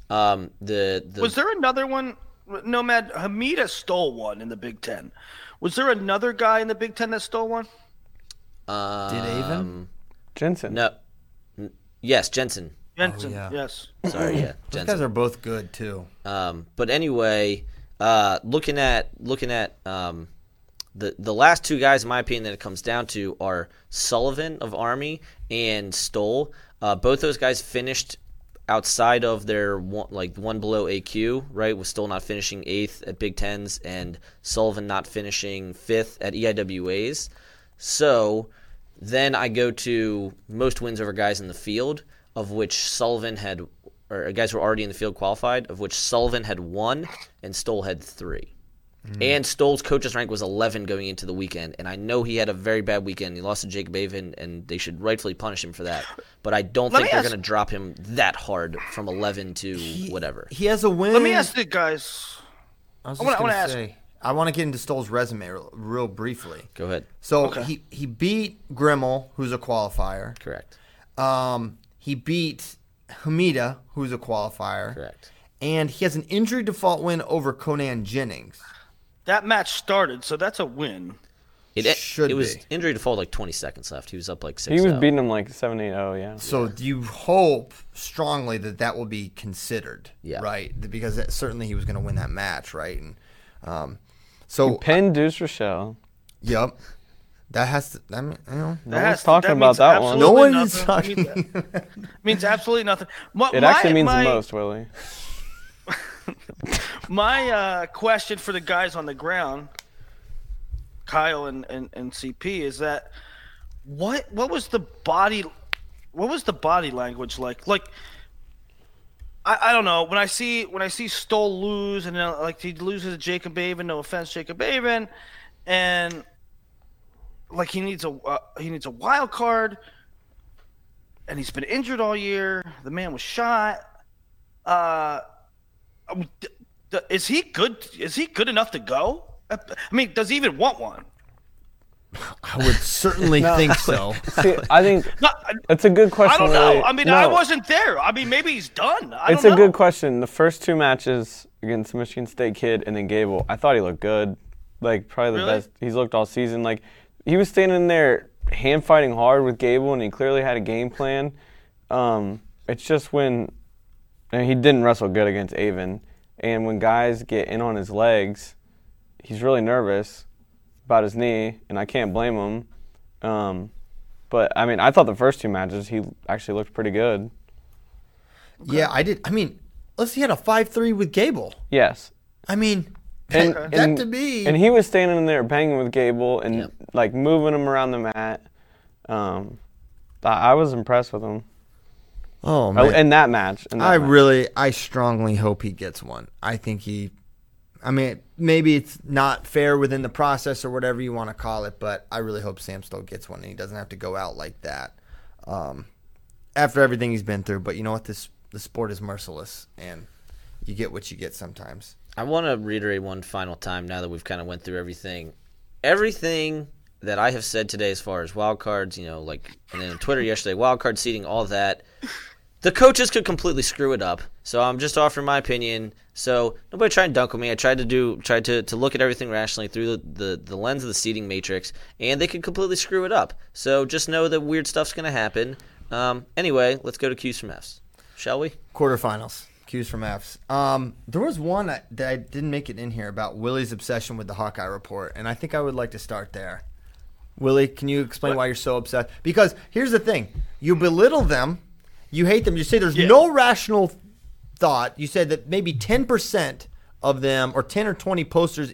Was there another one? Nomad, Hamida stole one in the Big Ten. Was there another guy in the Big Ten that stole one? Did Avin? Jensen. No. Yes, Jensen. Jensen, oh, yeah. Yes. Sorry, yeah. Jensen. Those guys are both good too. But anyway, looking at the last two guys, in my opinion, that it comes down to are Sullivan of Army and Stoll. Both those guys finished outside of their one below AQ, right? With Stoll not finishing 8th at Big Tens and Sullivan not finishing 5th at EIWAs. So then I go to most wins over guys in the field, of which Sullivan had, or guys who were already in the field qualified, of which Sullivan had 1 and Stoll had 3. And Stoll's coach's rank was 11 going into the weekend, and I know he had a very bad weekend. He lost to Jacob Avin, and they should rightfully punish him for that. But I don't think they're going to drop him that hard from 11 to whatever. He has a win. Let me ask you guys. I want to get into Stoll's resume real briefly. Go ahead. So he beat Grimmel, who's a qualifier. Correct. He beat Hamida, who's a qualifier. Correct. And he has an injury default win over Conan Jennings. That match started, so that's a win. It was injury default, like 20 seconds left. He was up like 6-0. He was beating him like 7-8-0, yeah. So you hope strongly that that will be considered, right? Because certainly he was going to win that match, right? And so Penn Deuce Rochelle. Yep. That has to. I mean, you know, no one's talking about that one. No one's talking. It means absolutely nothing. It actually means the most, Willie. My question for the guys on the ground, Kyle and CP, is that what was the body language like? Like I don't know, when I see Stoll lose, and like he loses to Jacob Avin, no offense Jacob Avin, and like he needs a wild card, and he's been injured all year. The man was shot. Is he good? Is he good enough to go? I mean, does he even want one? I would certainly think so. See, I think it's a good question. I don't know. Really. I mean, no. I wasn't there. I mean, maybe he's done. I don't know. It's a good question. The first 2 matches against Michigan State Kid and then Gable, I thought he looked good. Like, probably the best he's looked all season. Like, he was standing there hand fighting hard with Gable, and he clearly had a game plan. It's just when he didn't wrestle good against Avin. And when guys get in on his legs, he's really nervous about his knee, and I can't blame him. But, I mean, I thought the first 2 matches he actually looked pretty good. Okay. Yeah, I did. I mean, he had a 5-3 with Gable. Yes. I mean, that to me. And he was standing in there banging with Gable and, like, moving him around the mat. I was impressed with him. Oh, man. In that match. I strongly hope he gets one. I think maybe it's not fair within the process or whatever you want to call it, but I really hope Sam Stoll gets one and he doesn't have to go out like that after everything he's been through. But you know what? The sport is merciless, and you get what you get sometimes. I want to reiterate one final time now that we've kind of went through everything. Everything that I have said today as far as wild cards, you know, like, and then on Twitter yesterday, wild card seating, all that. The coaches could completely screw it up, so I'm just offering my opinion. So nobody try and dunk on me. I tried to look at everything rationally through the lens of the seeding matrix, and they could completely screw it up. So just know that weird stuff's going to happen. Anyway, let's go to Q's from F's, shall we? Quarterfinals, Q's from F's. There was one that I didn't make it in here about Willie's obsession with the Hawkeye Report, and I think I would like to start there. Willie, can you explain why you're so obsessed? Because here's the thing. You belittle them. You hate them. You say there's no rational thought. You said that maybe 10% of them, or 10 or 20 posters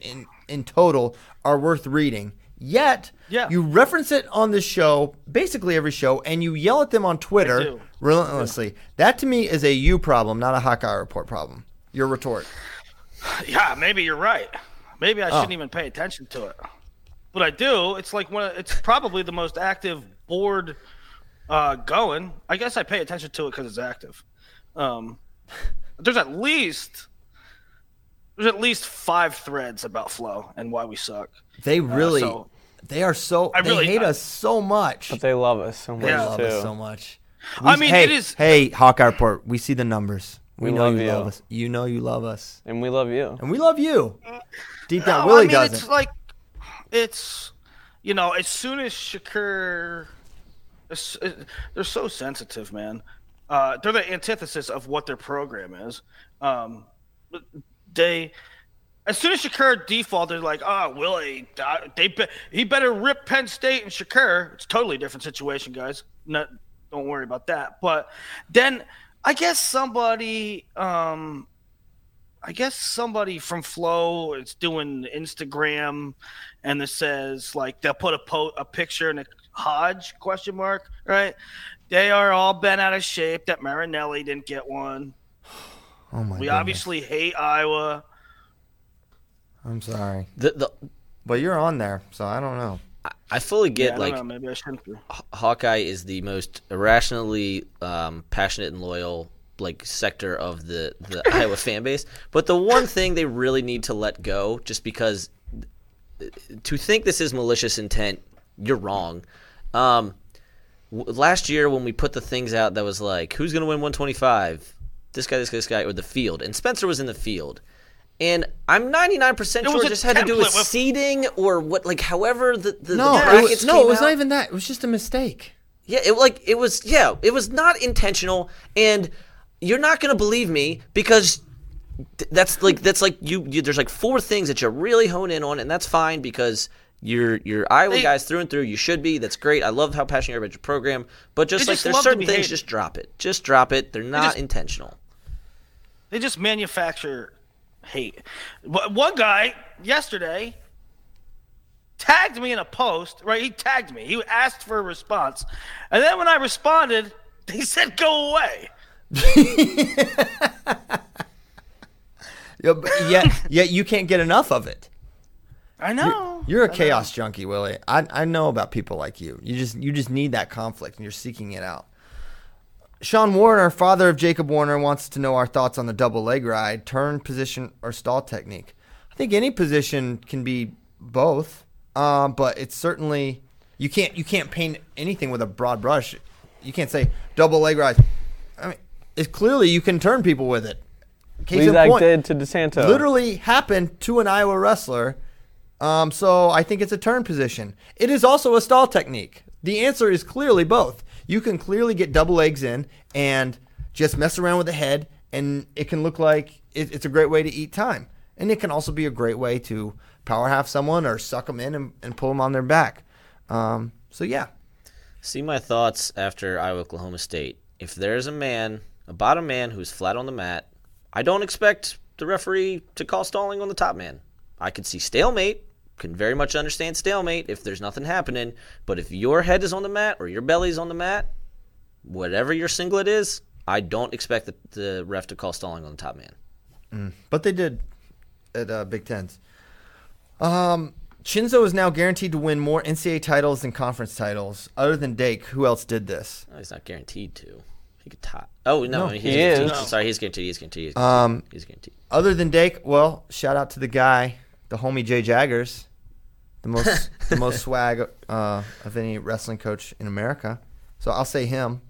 in total, are worth reading. Yet, you reference it on this show, basically every show, and you yell at them on Twitter relentlessly. That, to me, is a you problem, not a Hawkeye Report problem. Your retort. Yeah, maybe you're right. Maybe I shouldn't even pay attention to it. But I do. It's like it's probably the most active board going. I guess I pay attention to it because it's active. There's at least 5 threads about Flow and why we suck. They really, they are so. They hate us so much, but they love us so much. They love us so much. Hey, Hawkeye Report. We see the numbers. We know you love us. You know you love us, and we love you, Deep down, Willie doesn't. It's like. It's, you know, as soon as Shakur, they're so sensitive, man. They're the antithesis of what their program is. As soon as Shakur defaulted, they're like, oh, Willie, he better rip Penn State and Shakur. It's a totally different situation, guys. Don't worry about that. But then I guess somebody I guess somebody from Flow is doing Instagram, and it says like they'll put a picture in a Hodge question mark, right? They are all bent out of shape that Marinelli didn't get one. Oh my! We goodness. Obviously hate Iowa. I'm sorry. But you're on there, so I don't know. I fully get maybe I shouldn't be. Hawkeye is the most irrationally passionate and loyal sector of the Iowa fan base. But the one thing they really need to let go, just because to think this is malicious intent, you're wrong. Last year when we put the things out that was like, who's going to win 125? This guy, or the field. And Spencer was in the field. And I'm 99% sure it just had to do with seeding or what, however the brackets came out. No, it was not even that. It was just a mistake. Yeah, it was not intentional. And you're not gonna believe me because that's there's four things that you really hone in on, and that's fine because you're Iowa guys through and through. You should be. That's great. I love how passionate you're about your program, but just there's certain things. Just drop it. Just drop it. They're not intentional. They just manufacture. Hate. One guy yesterday tagged me in a post, right? He tagged me. He asked for a response. And then when I responded, he said, go away. Yeah, you can't get enough of it. I know. You're a chaos junkie, Willie. I know about people like you. You just need that conflict, and you're seeking it out. Sean Warner, father of Jacob Warner, wants to know our thoughts on the double leg ride, turn, position, or stall technique. I think any position can be both, but it's certainly you can't paint anything with a broad brush. You can't say double leg ride. I mean, it's clearly you can turn people with it. Lizak did to DeSanto. Literally happened to an Iowa wrestler, so I think it's a turn position. It is also a stall technique. The answer is clearly both. You can clearly get double legs in and just mess around with the head, and it can look like it's a great way to eat time. And it can also be a great way to power half someone or suck them in and pull them on their back. So, yeah. See my thoughts after Iowa-Oklahoma State. If there's a bottom man who's flat on the mat, I don't expect the referee to call stalling on the top man. I could see stalemate. Can very much understand stalemate if there's nothing happening, but if your head is on the mat or your belly's on the mat, whatever your singlet is, I don't expect the ref to call stalling on the top man. But they did at Big Tens. Shinzo is now guaranteed to win more NCAA titles than conference titles. Other than Dake, who else did this? Oh, he's not guaranteed to. He could top. Oh, no, no he is. No. Sorry, he's guaranteed. He's guaranteed. Other than Dake, well, shout out to the guy, the homie Jay Jaggers. The most swag of any wrestling coach in America, so I'll say him.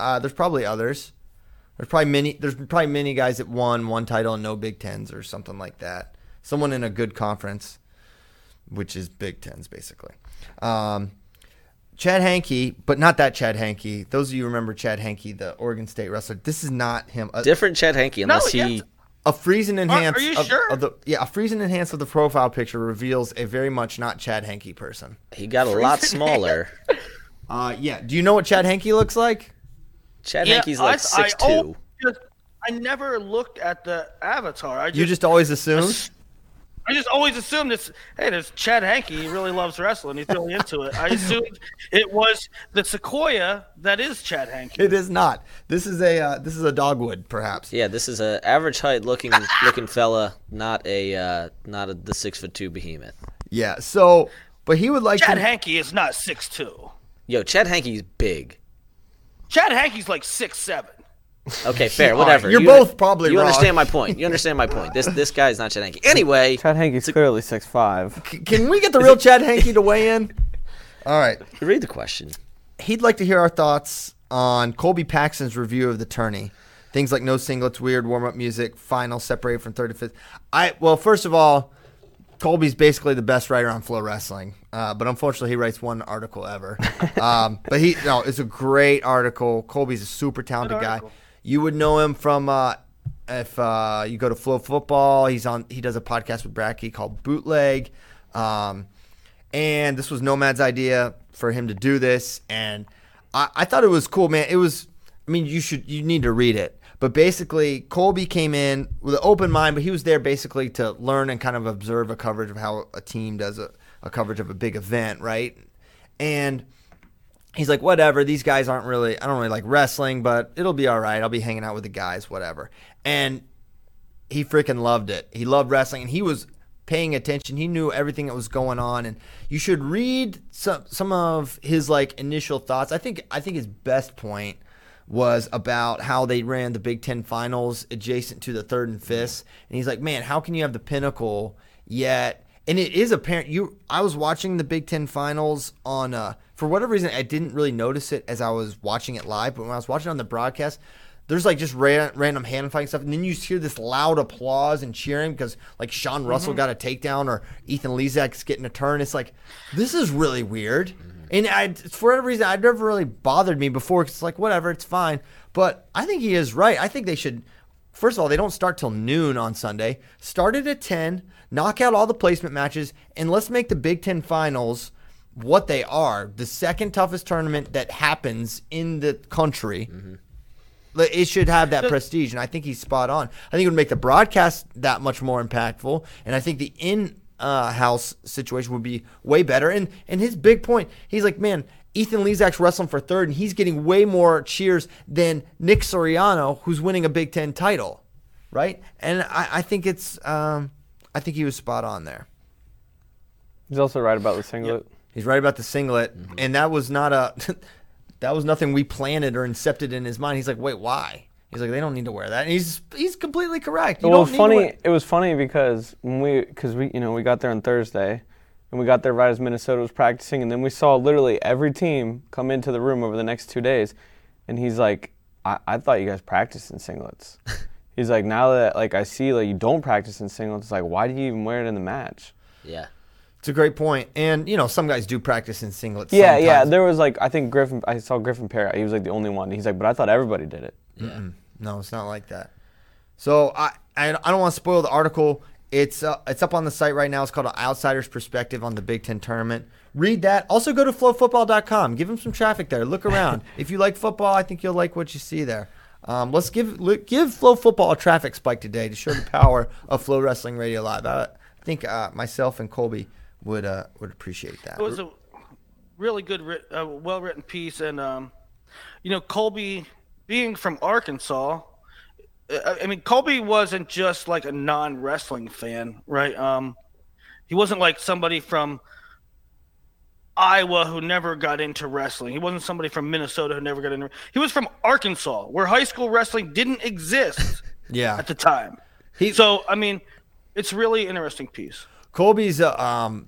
There's probably others. There's probably many guys that won one title and no Big Tens or something like that. Someone in a good conference, which is Big Tens basically. Chad Hankey, but not that Chad Hankey. Those of you who remember Chad Hankey, the Oregon State wrestler. This is not him. Different Chad Hankey, unless he. A freeze and enhance. Are you sure? A freeze and enhance of the profile picture reveals a very much not Chad Hankey person. He got a lot smaller. Yeah. Do you know what Chad Hankey looks like? Chad Hankey's 6'2". I never looked at the avatar. You just always assumed. I just always assumed this. Hey, there's Chad Hankey. He really loves wrestling. He's really into it. I assumed it was the sequoia that is Chad Hankey. It is not. This is a dogwood, perhaps. Yeah, this is a average height looking fella, not the 6'2" behemoth. Yeah. So, but he would like Chad Hankey is not 6'2". Yo, Chad Hankey's big. Chad Hankey's 6'7". Okay, fair, whatever. You're both probably wrong. You understand my point. This guy's not Chad Hankey. Anyway. Chad Hankey's clearly 6'5". Can we get the real Chad Hankey to weigh in? All right. Read the question. He'd like to hear our thoughts on Colby Paxson's review of the tourney. Things like no singlets, weird warm-up music, final separated from third to fifth. Well, first of all, Colby's basically the best writer on Flow Wrestling, but unfortunately he writes one article ever. But it's a great article. Colby's a super talented guy. You would know him from if you go to Flow Football. He does a podcast with Bracky called Bootleg, and this was Nomad's idea for him to do this. And I thought it was cool, man. It was I mean, you need to read it. But basically, Colby came in with an open mind, but he was there basically to learn and kind of observe a coverage of how a team does a coverage of a big event, right? And he's like, whatever, these guys aren't really, I don't really like wrestling, but it'll be all right. I'll be hanging out with the guys, whatever. And he freaking loved it. He loved wrestling, and he was paying attention. He knew everything that was going on, and you should read some of his like initial thoughts. I think his best point was about how they ran the Big Ten finals adjacent to the third and fifth. And he's like, man, how can you have the pinnacle yet? And it is apparent. I was watching the Big Ten finals on, for whatever reason, I didn't really notice it as I was watching it live. But when I was watching it on the broadcast, there's like just random hand fighting stuff. And then you hear this loud applause and cheering because like Sean Russell got a takedown or Ethan Lizak's getting a turn. It's like, this is really weird. And for whatever reason, it never really bothered me before because it's like, whatever, it's fine. But I think he is right. I think they should, first of all, they don't start till noon on Sunday. Start it at 10, knock out all the placement matches, and let's make the Big Ten finals what they are, the second toughest tournament that happens in the country. Mm-hmm. It should have that prestige, and I think he's spot on. I think it would make the broadcast that much more impactful, and I think the in-house situation would be way better. And his big point, he's like, man, Ethan Lizak's wrestling for third, and he's getting way more cheers than Nick Suriano, who's winning a Big Ten title, right? And I think it's, I think he was spot on there. He's also right about the singlet. Yep. He's right about the singlet, and that was not a. That was nothing we planted or incepted in his mind. He's like, wait, why? He's like, they don't need to wear that. And he's completely correct. It was funny because we got there on Thursday, and we got there right as Minnesota was practicing, and then we saw literally every team come into the room over the next 2 days, and he's like, I thought you guys practiced in singlets. He's like, now that like I see like you don't practice in singlets, it's like, why do you even wear it in the match? Yeah. It's a great point. And, you know, some guys do practice in singlets. Yeah, sometimes. Yeah. There was, like, I think I saw Griffin Parrott. He was, like, the only one. He's like, but I thought everybody did it. Yeah. Mm-mm. No, it's not like that. So I don't want to spoil the article. It's up on the site right now. It's called An Outsider's Perspective on the Big Ten Tournament. Read that. Also go to flowfootball.com. Give them some traffic there. Look around. If you like football, I think you'll like what you see there. Let's give Flow Football a traffic spike today to show the power of Flow Wrestling Radio Live. I think myself and Colby would appreciate that. It was a really good, well-written piece. And, you know, Colby, being from Arkansas, I mean, Colby wasn't just like a non-wrestling fan, right? He wasn't like somebody from Iowa who never got into wrestling. He wasn't somebody from Minnesota who never got into wrestling. He was from Arkansas, where high school wrestling didn't exist at the time. So, I mean, it's really interesting piece. Colby's a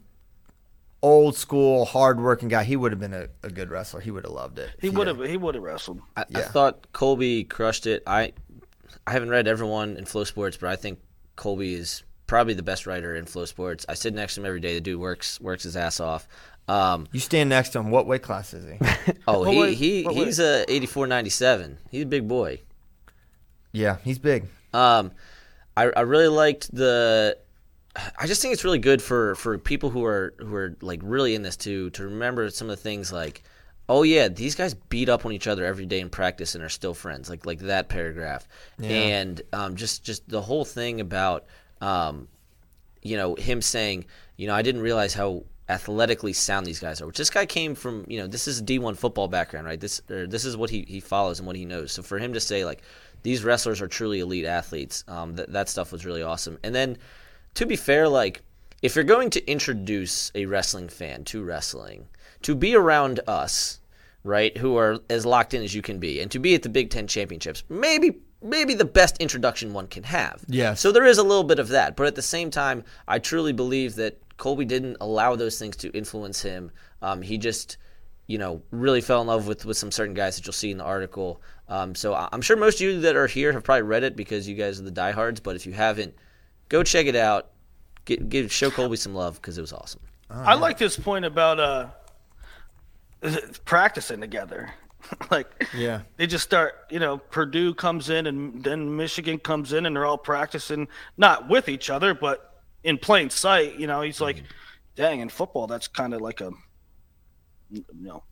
old school, hard working guy. He would have been a good wrestler. He would have loved it. He would have wrestled. I thought Colby crushed it. I haven't read everyone in Flow Sports, but I think Colby is probably the best writer in Flow Sports. I sit next to him every day. The dude works his ass off. You stand next to him. What weight class is he? He's a 84-97. He's a big boy. Yeah, he's big. I really liked I just think it's really good for people who are like really in this to remember some of the things like, oh yeah, these guys beat up on each other every day in practice and are still friends, like that paragraph, and just the whole thing about you know, him saying, you know, I didn't realize how athletically sound these guys are, which this guy came from, you know, this is a D1 football background, right? This is what he follows and what he knows. So for him to say like these wrestlers are truly elite athletes, that stuff was really awesome. And then, to be fair, like, if you're going to introduce a wrestling fan to wrestling, to be around us, right, who are as locked in as you can be, and to be at the Big Ten Championships, maybe the best introduction one can have. Yeah. So there is a little bit of that. But at the same time, I truly believe that Colby didn't allow those things to influence him. He just, you know, really fell in love with some certain guys that you'll see in the article. So I'm sure most of you that are here have probably read it because you guys are the diehards. But if you haven't, go check it out. Show Colby some love because it was awesome. I like this point about practicing together. Like, yeah, they just start, you know, Purdue comes in and then Michigan comes in and they're all practicing, not with each other, but in plain sight. You know, he's like, dang, in football, that's kind of like a, you know,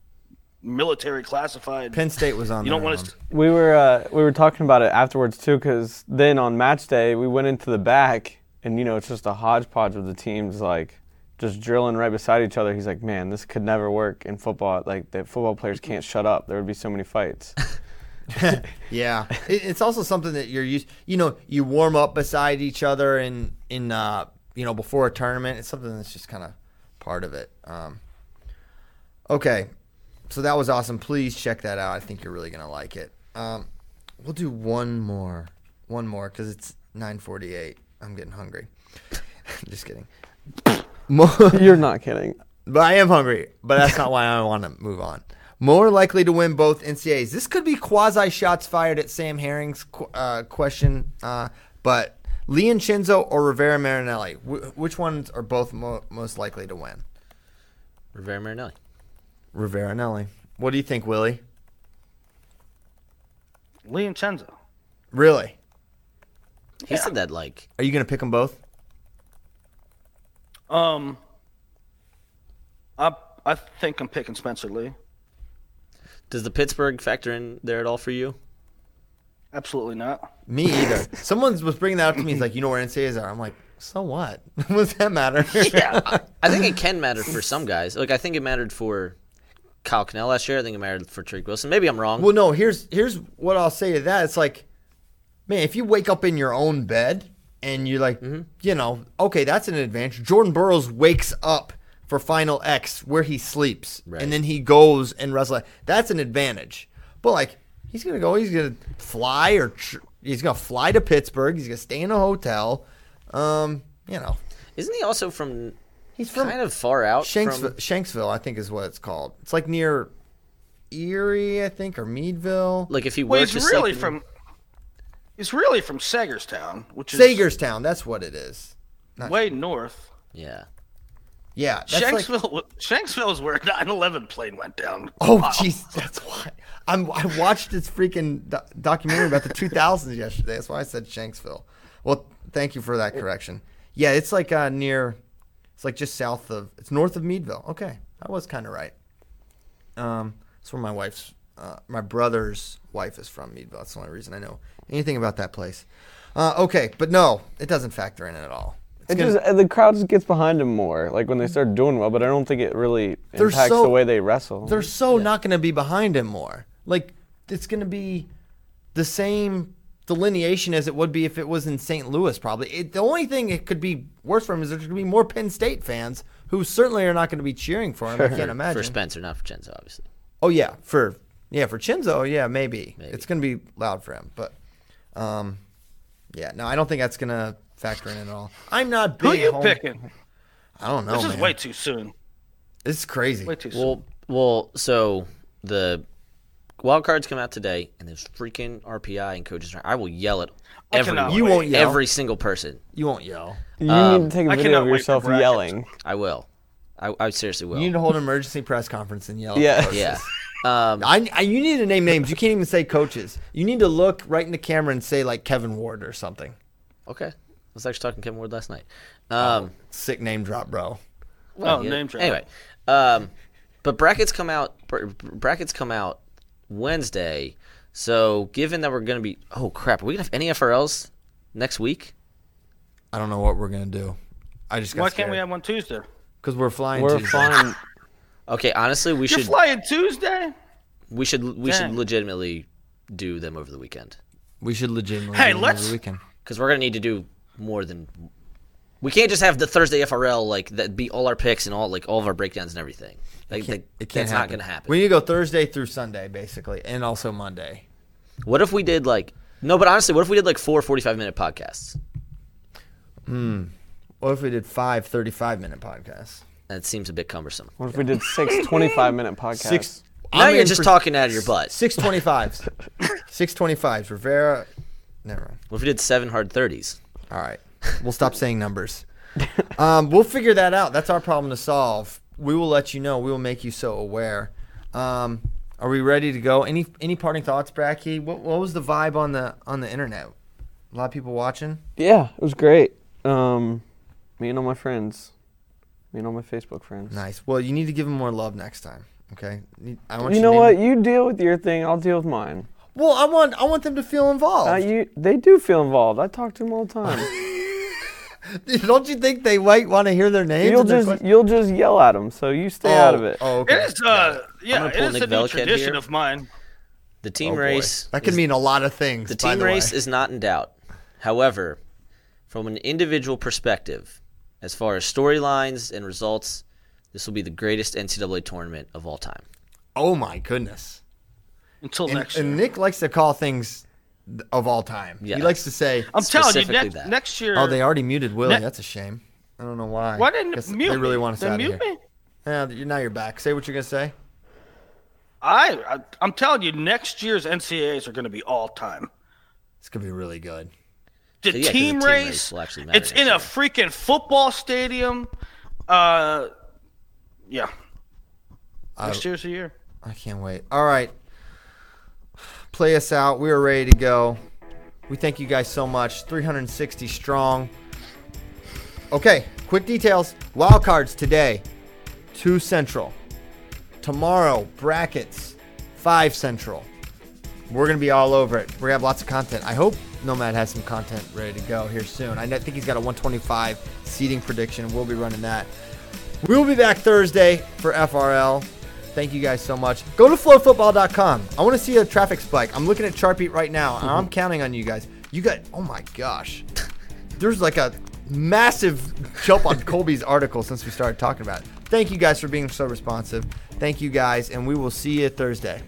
military classified. Penn State was on. You don't want to. We were talking about it afterwards too, because then on match day we went into the back, and you know it's just a hodgepodge of the teams like just drilling right beside each other. He's like, man, this could never work in football. Like the football players can't shut up. There would be so many fights. Yeah, it's also something that you're used. You know, you warm up beside each other in you know before a tournament. It's something that's just kind of part of it. Okay, so that was awesome. Please check that out. I think you're really gonna like it. We'll do one more because it's 9:48. I'm getting hungry. Just kidding. You're not kidding. But I am hungry. But that's not why I want to move on. More likely to win both NCAAs. This could be quasi-shots fired at Sam Herring's question, but Lee and Chinzo or Rivera Marinelli, which ones are both most likely to win? Rivera Marinelli. Rivera Marinelli. What do you think, Willie? Lee and Chinzo. Really? He said that like. Are you going to pick them both? I think I'm picking Spencer Lee. Does the Pittsburgh factor in there at all for you? Absolutely not. Me either. Someone was bringing that up to me. He's like, you know where NCAAs are? I'm like, so what? What does that matter? Yeah, I think it can matter for some guys. Like, I think it mattered for Kyle Connell last year. I think it mattered for Tariq Wilson. Maybe I'm wrong. Well, no, here's what I'll say to that. It's like, man, if you wake up in your own bed and you're like, you know, okay, that's an advantage. Jordan Burroughs wakes up for Final X, where he sleeps, right, and then he goes and wrestles. That's an advantage. But, like, he's going to go, he's going to fly, or he's going to fly to Pittsburgh. He's going to stay in a hotel. You know. Isn't he also from, he's kind from of far out? Shanksville, I think is what it's called. It's, like, near Erie, I think, or Meadville. Like, if he works well, he's really from Sagerstown, which is. Sagerstown, that's what it is. Not way north. Yeah. Yeah, that's Shanksville is where 9/11 plane went down. Oh, jeez, wow. That's why I watched this freaking documentary about the 2000s yesterday. That's why I said Shanksville. Well, thank you for that correction. Yeah, it's like near, it's like just south of, it's north of Meadville. Okay, I was kind of right. That's where my brother's wife is from Meadville. That's the only reason I know anything about that place. Okay, but no, it doesn't factor in at all. The crowd just gets behind him more, like when they start doing well. But I don't think it really impacts the way they wrestle. They're not going to be behind him more. Like it's going to be the same delineation as it would be if it was in St. Louis. Probably the only thing it could be worse for him is there's going to be more Penn State fans who certainly are not going to be cheering for him. Sure. I can't imagine for Spencer, not for Chinzo, obviously. Oh yeah, for Chinzo, yeah, maybe. It's going to be loud for him. But I don't think that's going to factor in at all. I'm not big. Who are you picking? I don't know. This is way too soon. This is crazy. Way too soon. Well, so the wild cards come out today, and there's freaking RPI and coaches. I will yell at everyone. You won't yell. Every single person. You won't yell. You need to take a video of yourself yelling. I will. I seriously will. You need to hold an emergency press conference and yell. Yeah. Yeah. You need to name names. You can't even say coaches. You need to look right in the camera and say like Kevin Ward or something. Okay. I was actually talking to Kevin Ward last night. Sick name drop, bro. Well, name drop. Anyway, but brackets come out Wednesday. So given that we're going to be – oh, crap. Are we going to have any FRLs next week? I don't know what we're going to do. I just got Why can't we have one Tuesday? Because we're flying Tuesday. We're flying – okay, honestly, we should – You're flying Tuesday? We should legitimately do them over the weekend. We should legitimately do them over the weekend. Because we're going to need to do – more than we can't just have the Thursday FRL like that be all our picks and all like all of our breakdowns and everything. Like that's not going to happen. We need to go Thursday through Sunday basically, and also Monday. What if we did what if we did like 4 45-minute podcasts? What if we did 5 35-minute podcasts? That seems a bit cumbersome. What if we did 6 25-minute podcasts? Now you're just talking out of your butt. 6 25s. 6 25s. Rivera. Never mind. What if we did 7 hard 30s? All right. We'll stop saying numbers. We'll figure that out. That's our problem to solve. We will let you know. We will make you so aware. Are we ready to go? Any parting thoughts, Bracky? What was the vibe on the internet? A lot of people watching? Yeah, it was great. Me and all my friends. Me and all my Facebook friends. Nice. Well, you need to give them more love next time. Okay. You know what? You deal with your thing. I'll deal with mine. Well, I want them to feel involved. They do feel involved. I talk to them all the time. Don't you think they might want to hear their names? You'll just yell at them, so you stay out of it. Oh, okay. It is a new tradition of mine. The team race that could mean a lot of things. The team race is not in doubt. However, from an individual perspective, as far as storylines and results, this will be the greatest NCAA tournament of all time. Oh my goodness! Until next year. And Nick likes to call things of all time. Yeah. He likes to say, "I'm telling you, next year." Oh, they already muted Willie. That's a shame. I don't know why. Why didn't mute? They really want us out of here. Yeah, now you're back. Say what you're gonna say. I'm telling you, next year's NCAAs are going to be all time. It's going to be really good. The team race it's in a freaking football stadium. Yeah. Next year's the year. I can't wait. All right. Play us out. We are ready to go. We thank you guys so much. 360 strong. Okay. Quick details. Wild cards today. 2 Central. Tomorrow, brackets, 5 Central. We're going to be all over it. We're going to have lots of content. I hope Nomad has some content ready to go here soon. I think he's got a 125 seeding prediction. We'll be running that. We'll be back Thursday for FRL. Thank you guys so much. Go to flowfootball.com. I want to see a traffic spike. I'm looking at Chartbeat right now, and I'm counting on you guys. You got, oh my gosh. There's like a massive jump on Colby's article since we started talking about it. Thank you guys for being so responsive. Thank you guys, and we will see you Thursday.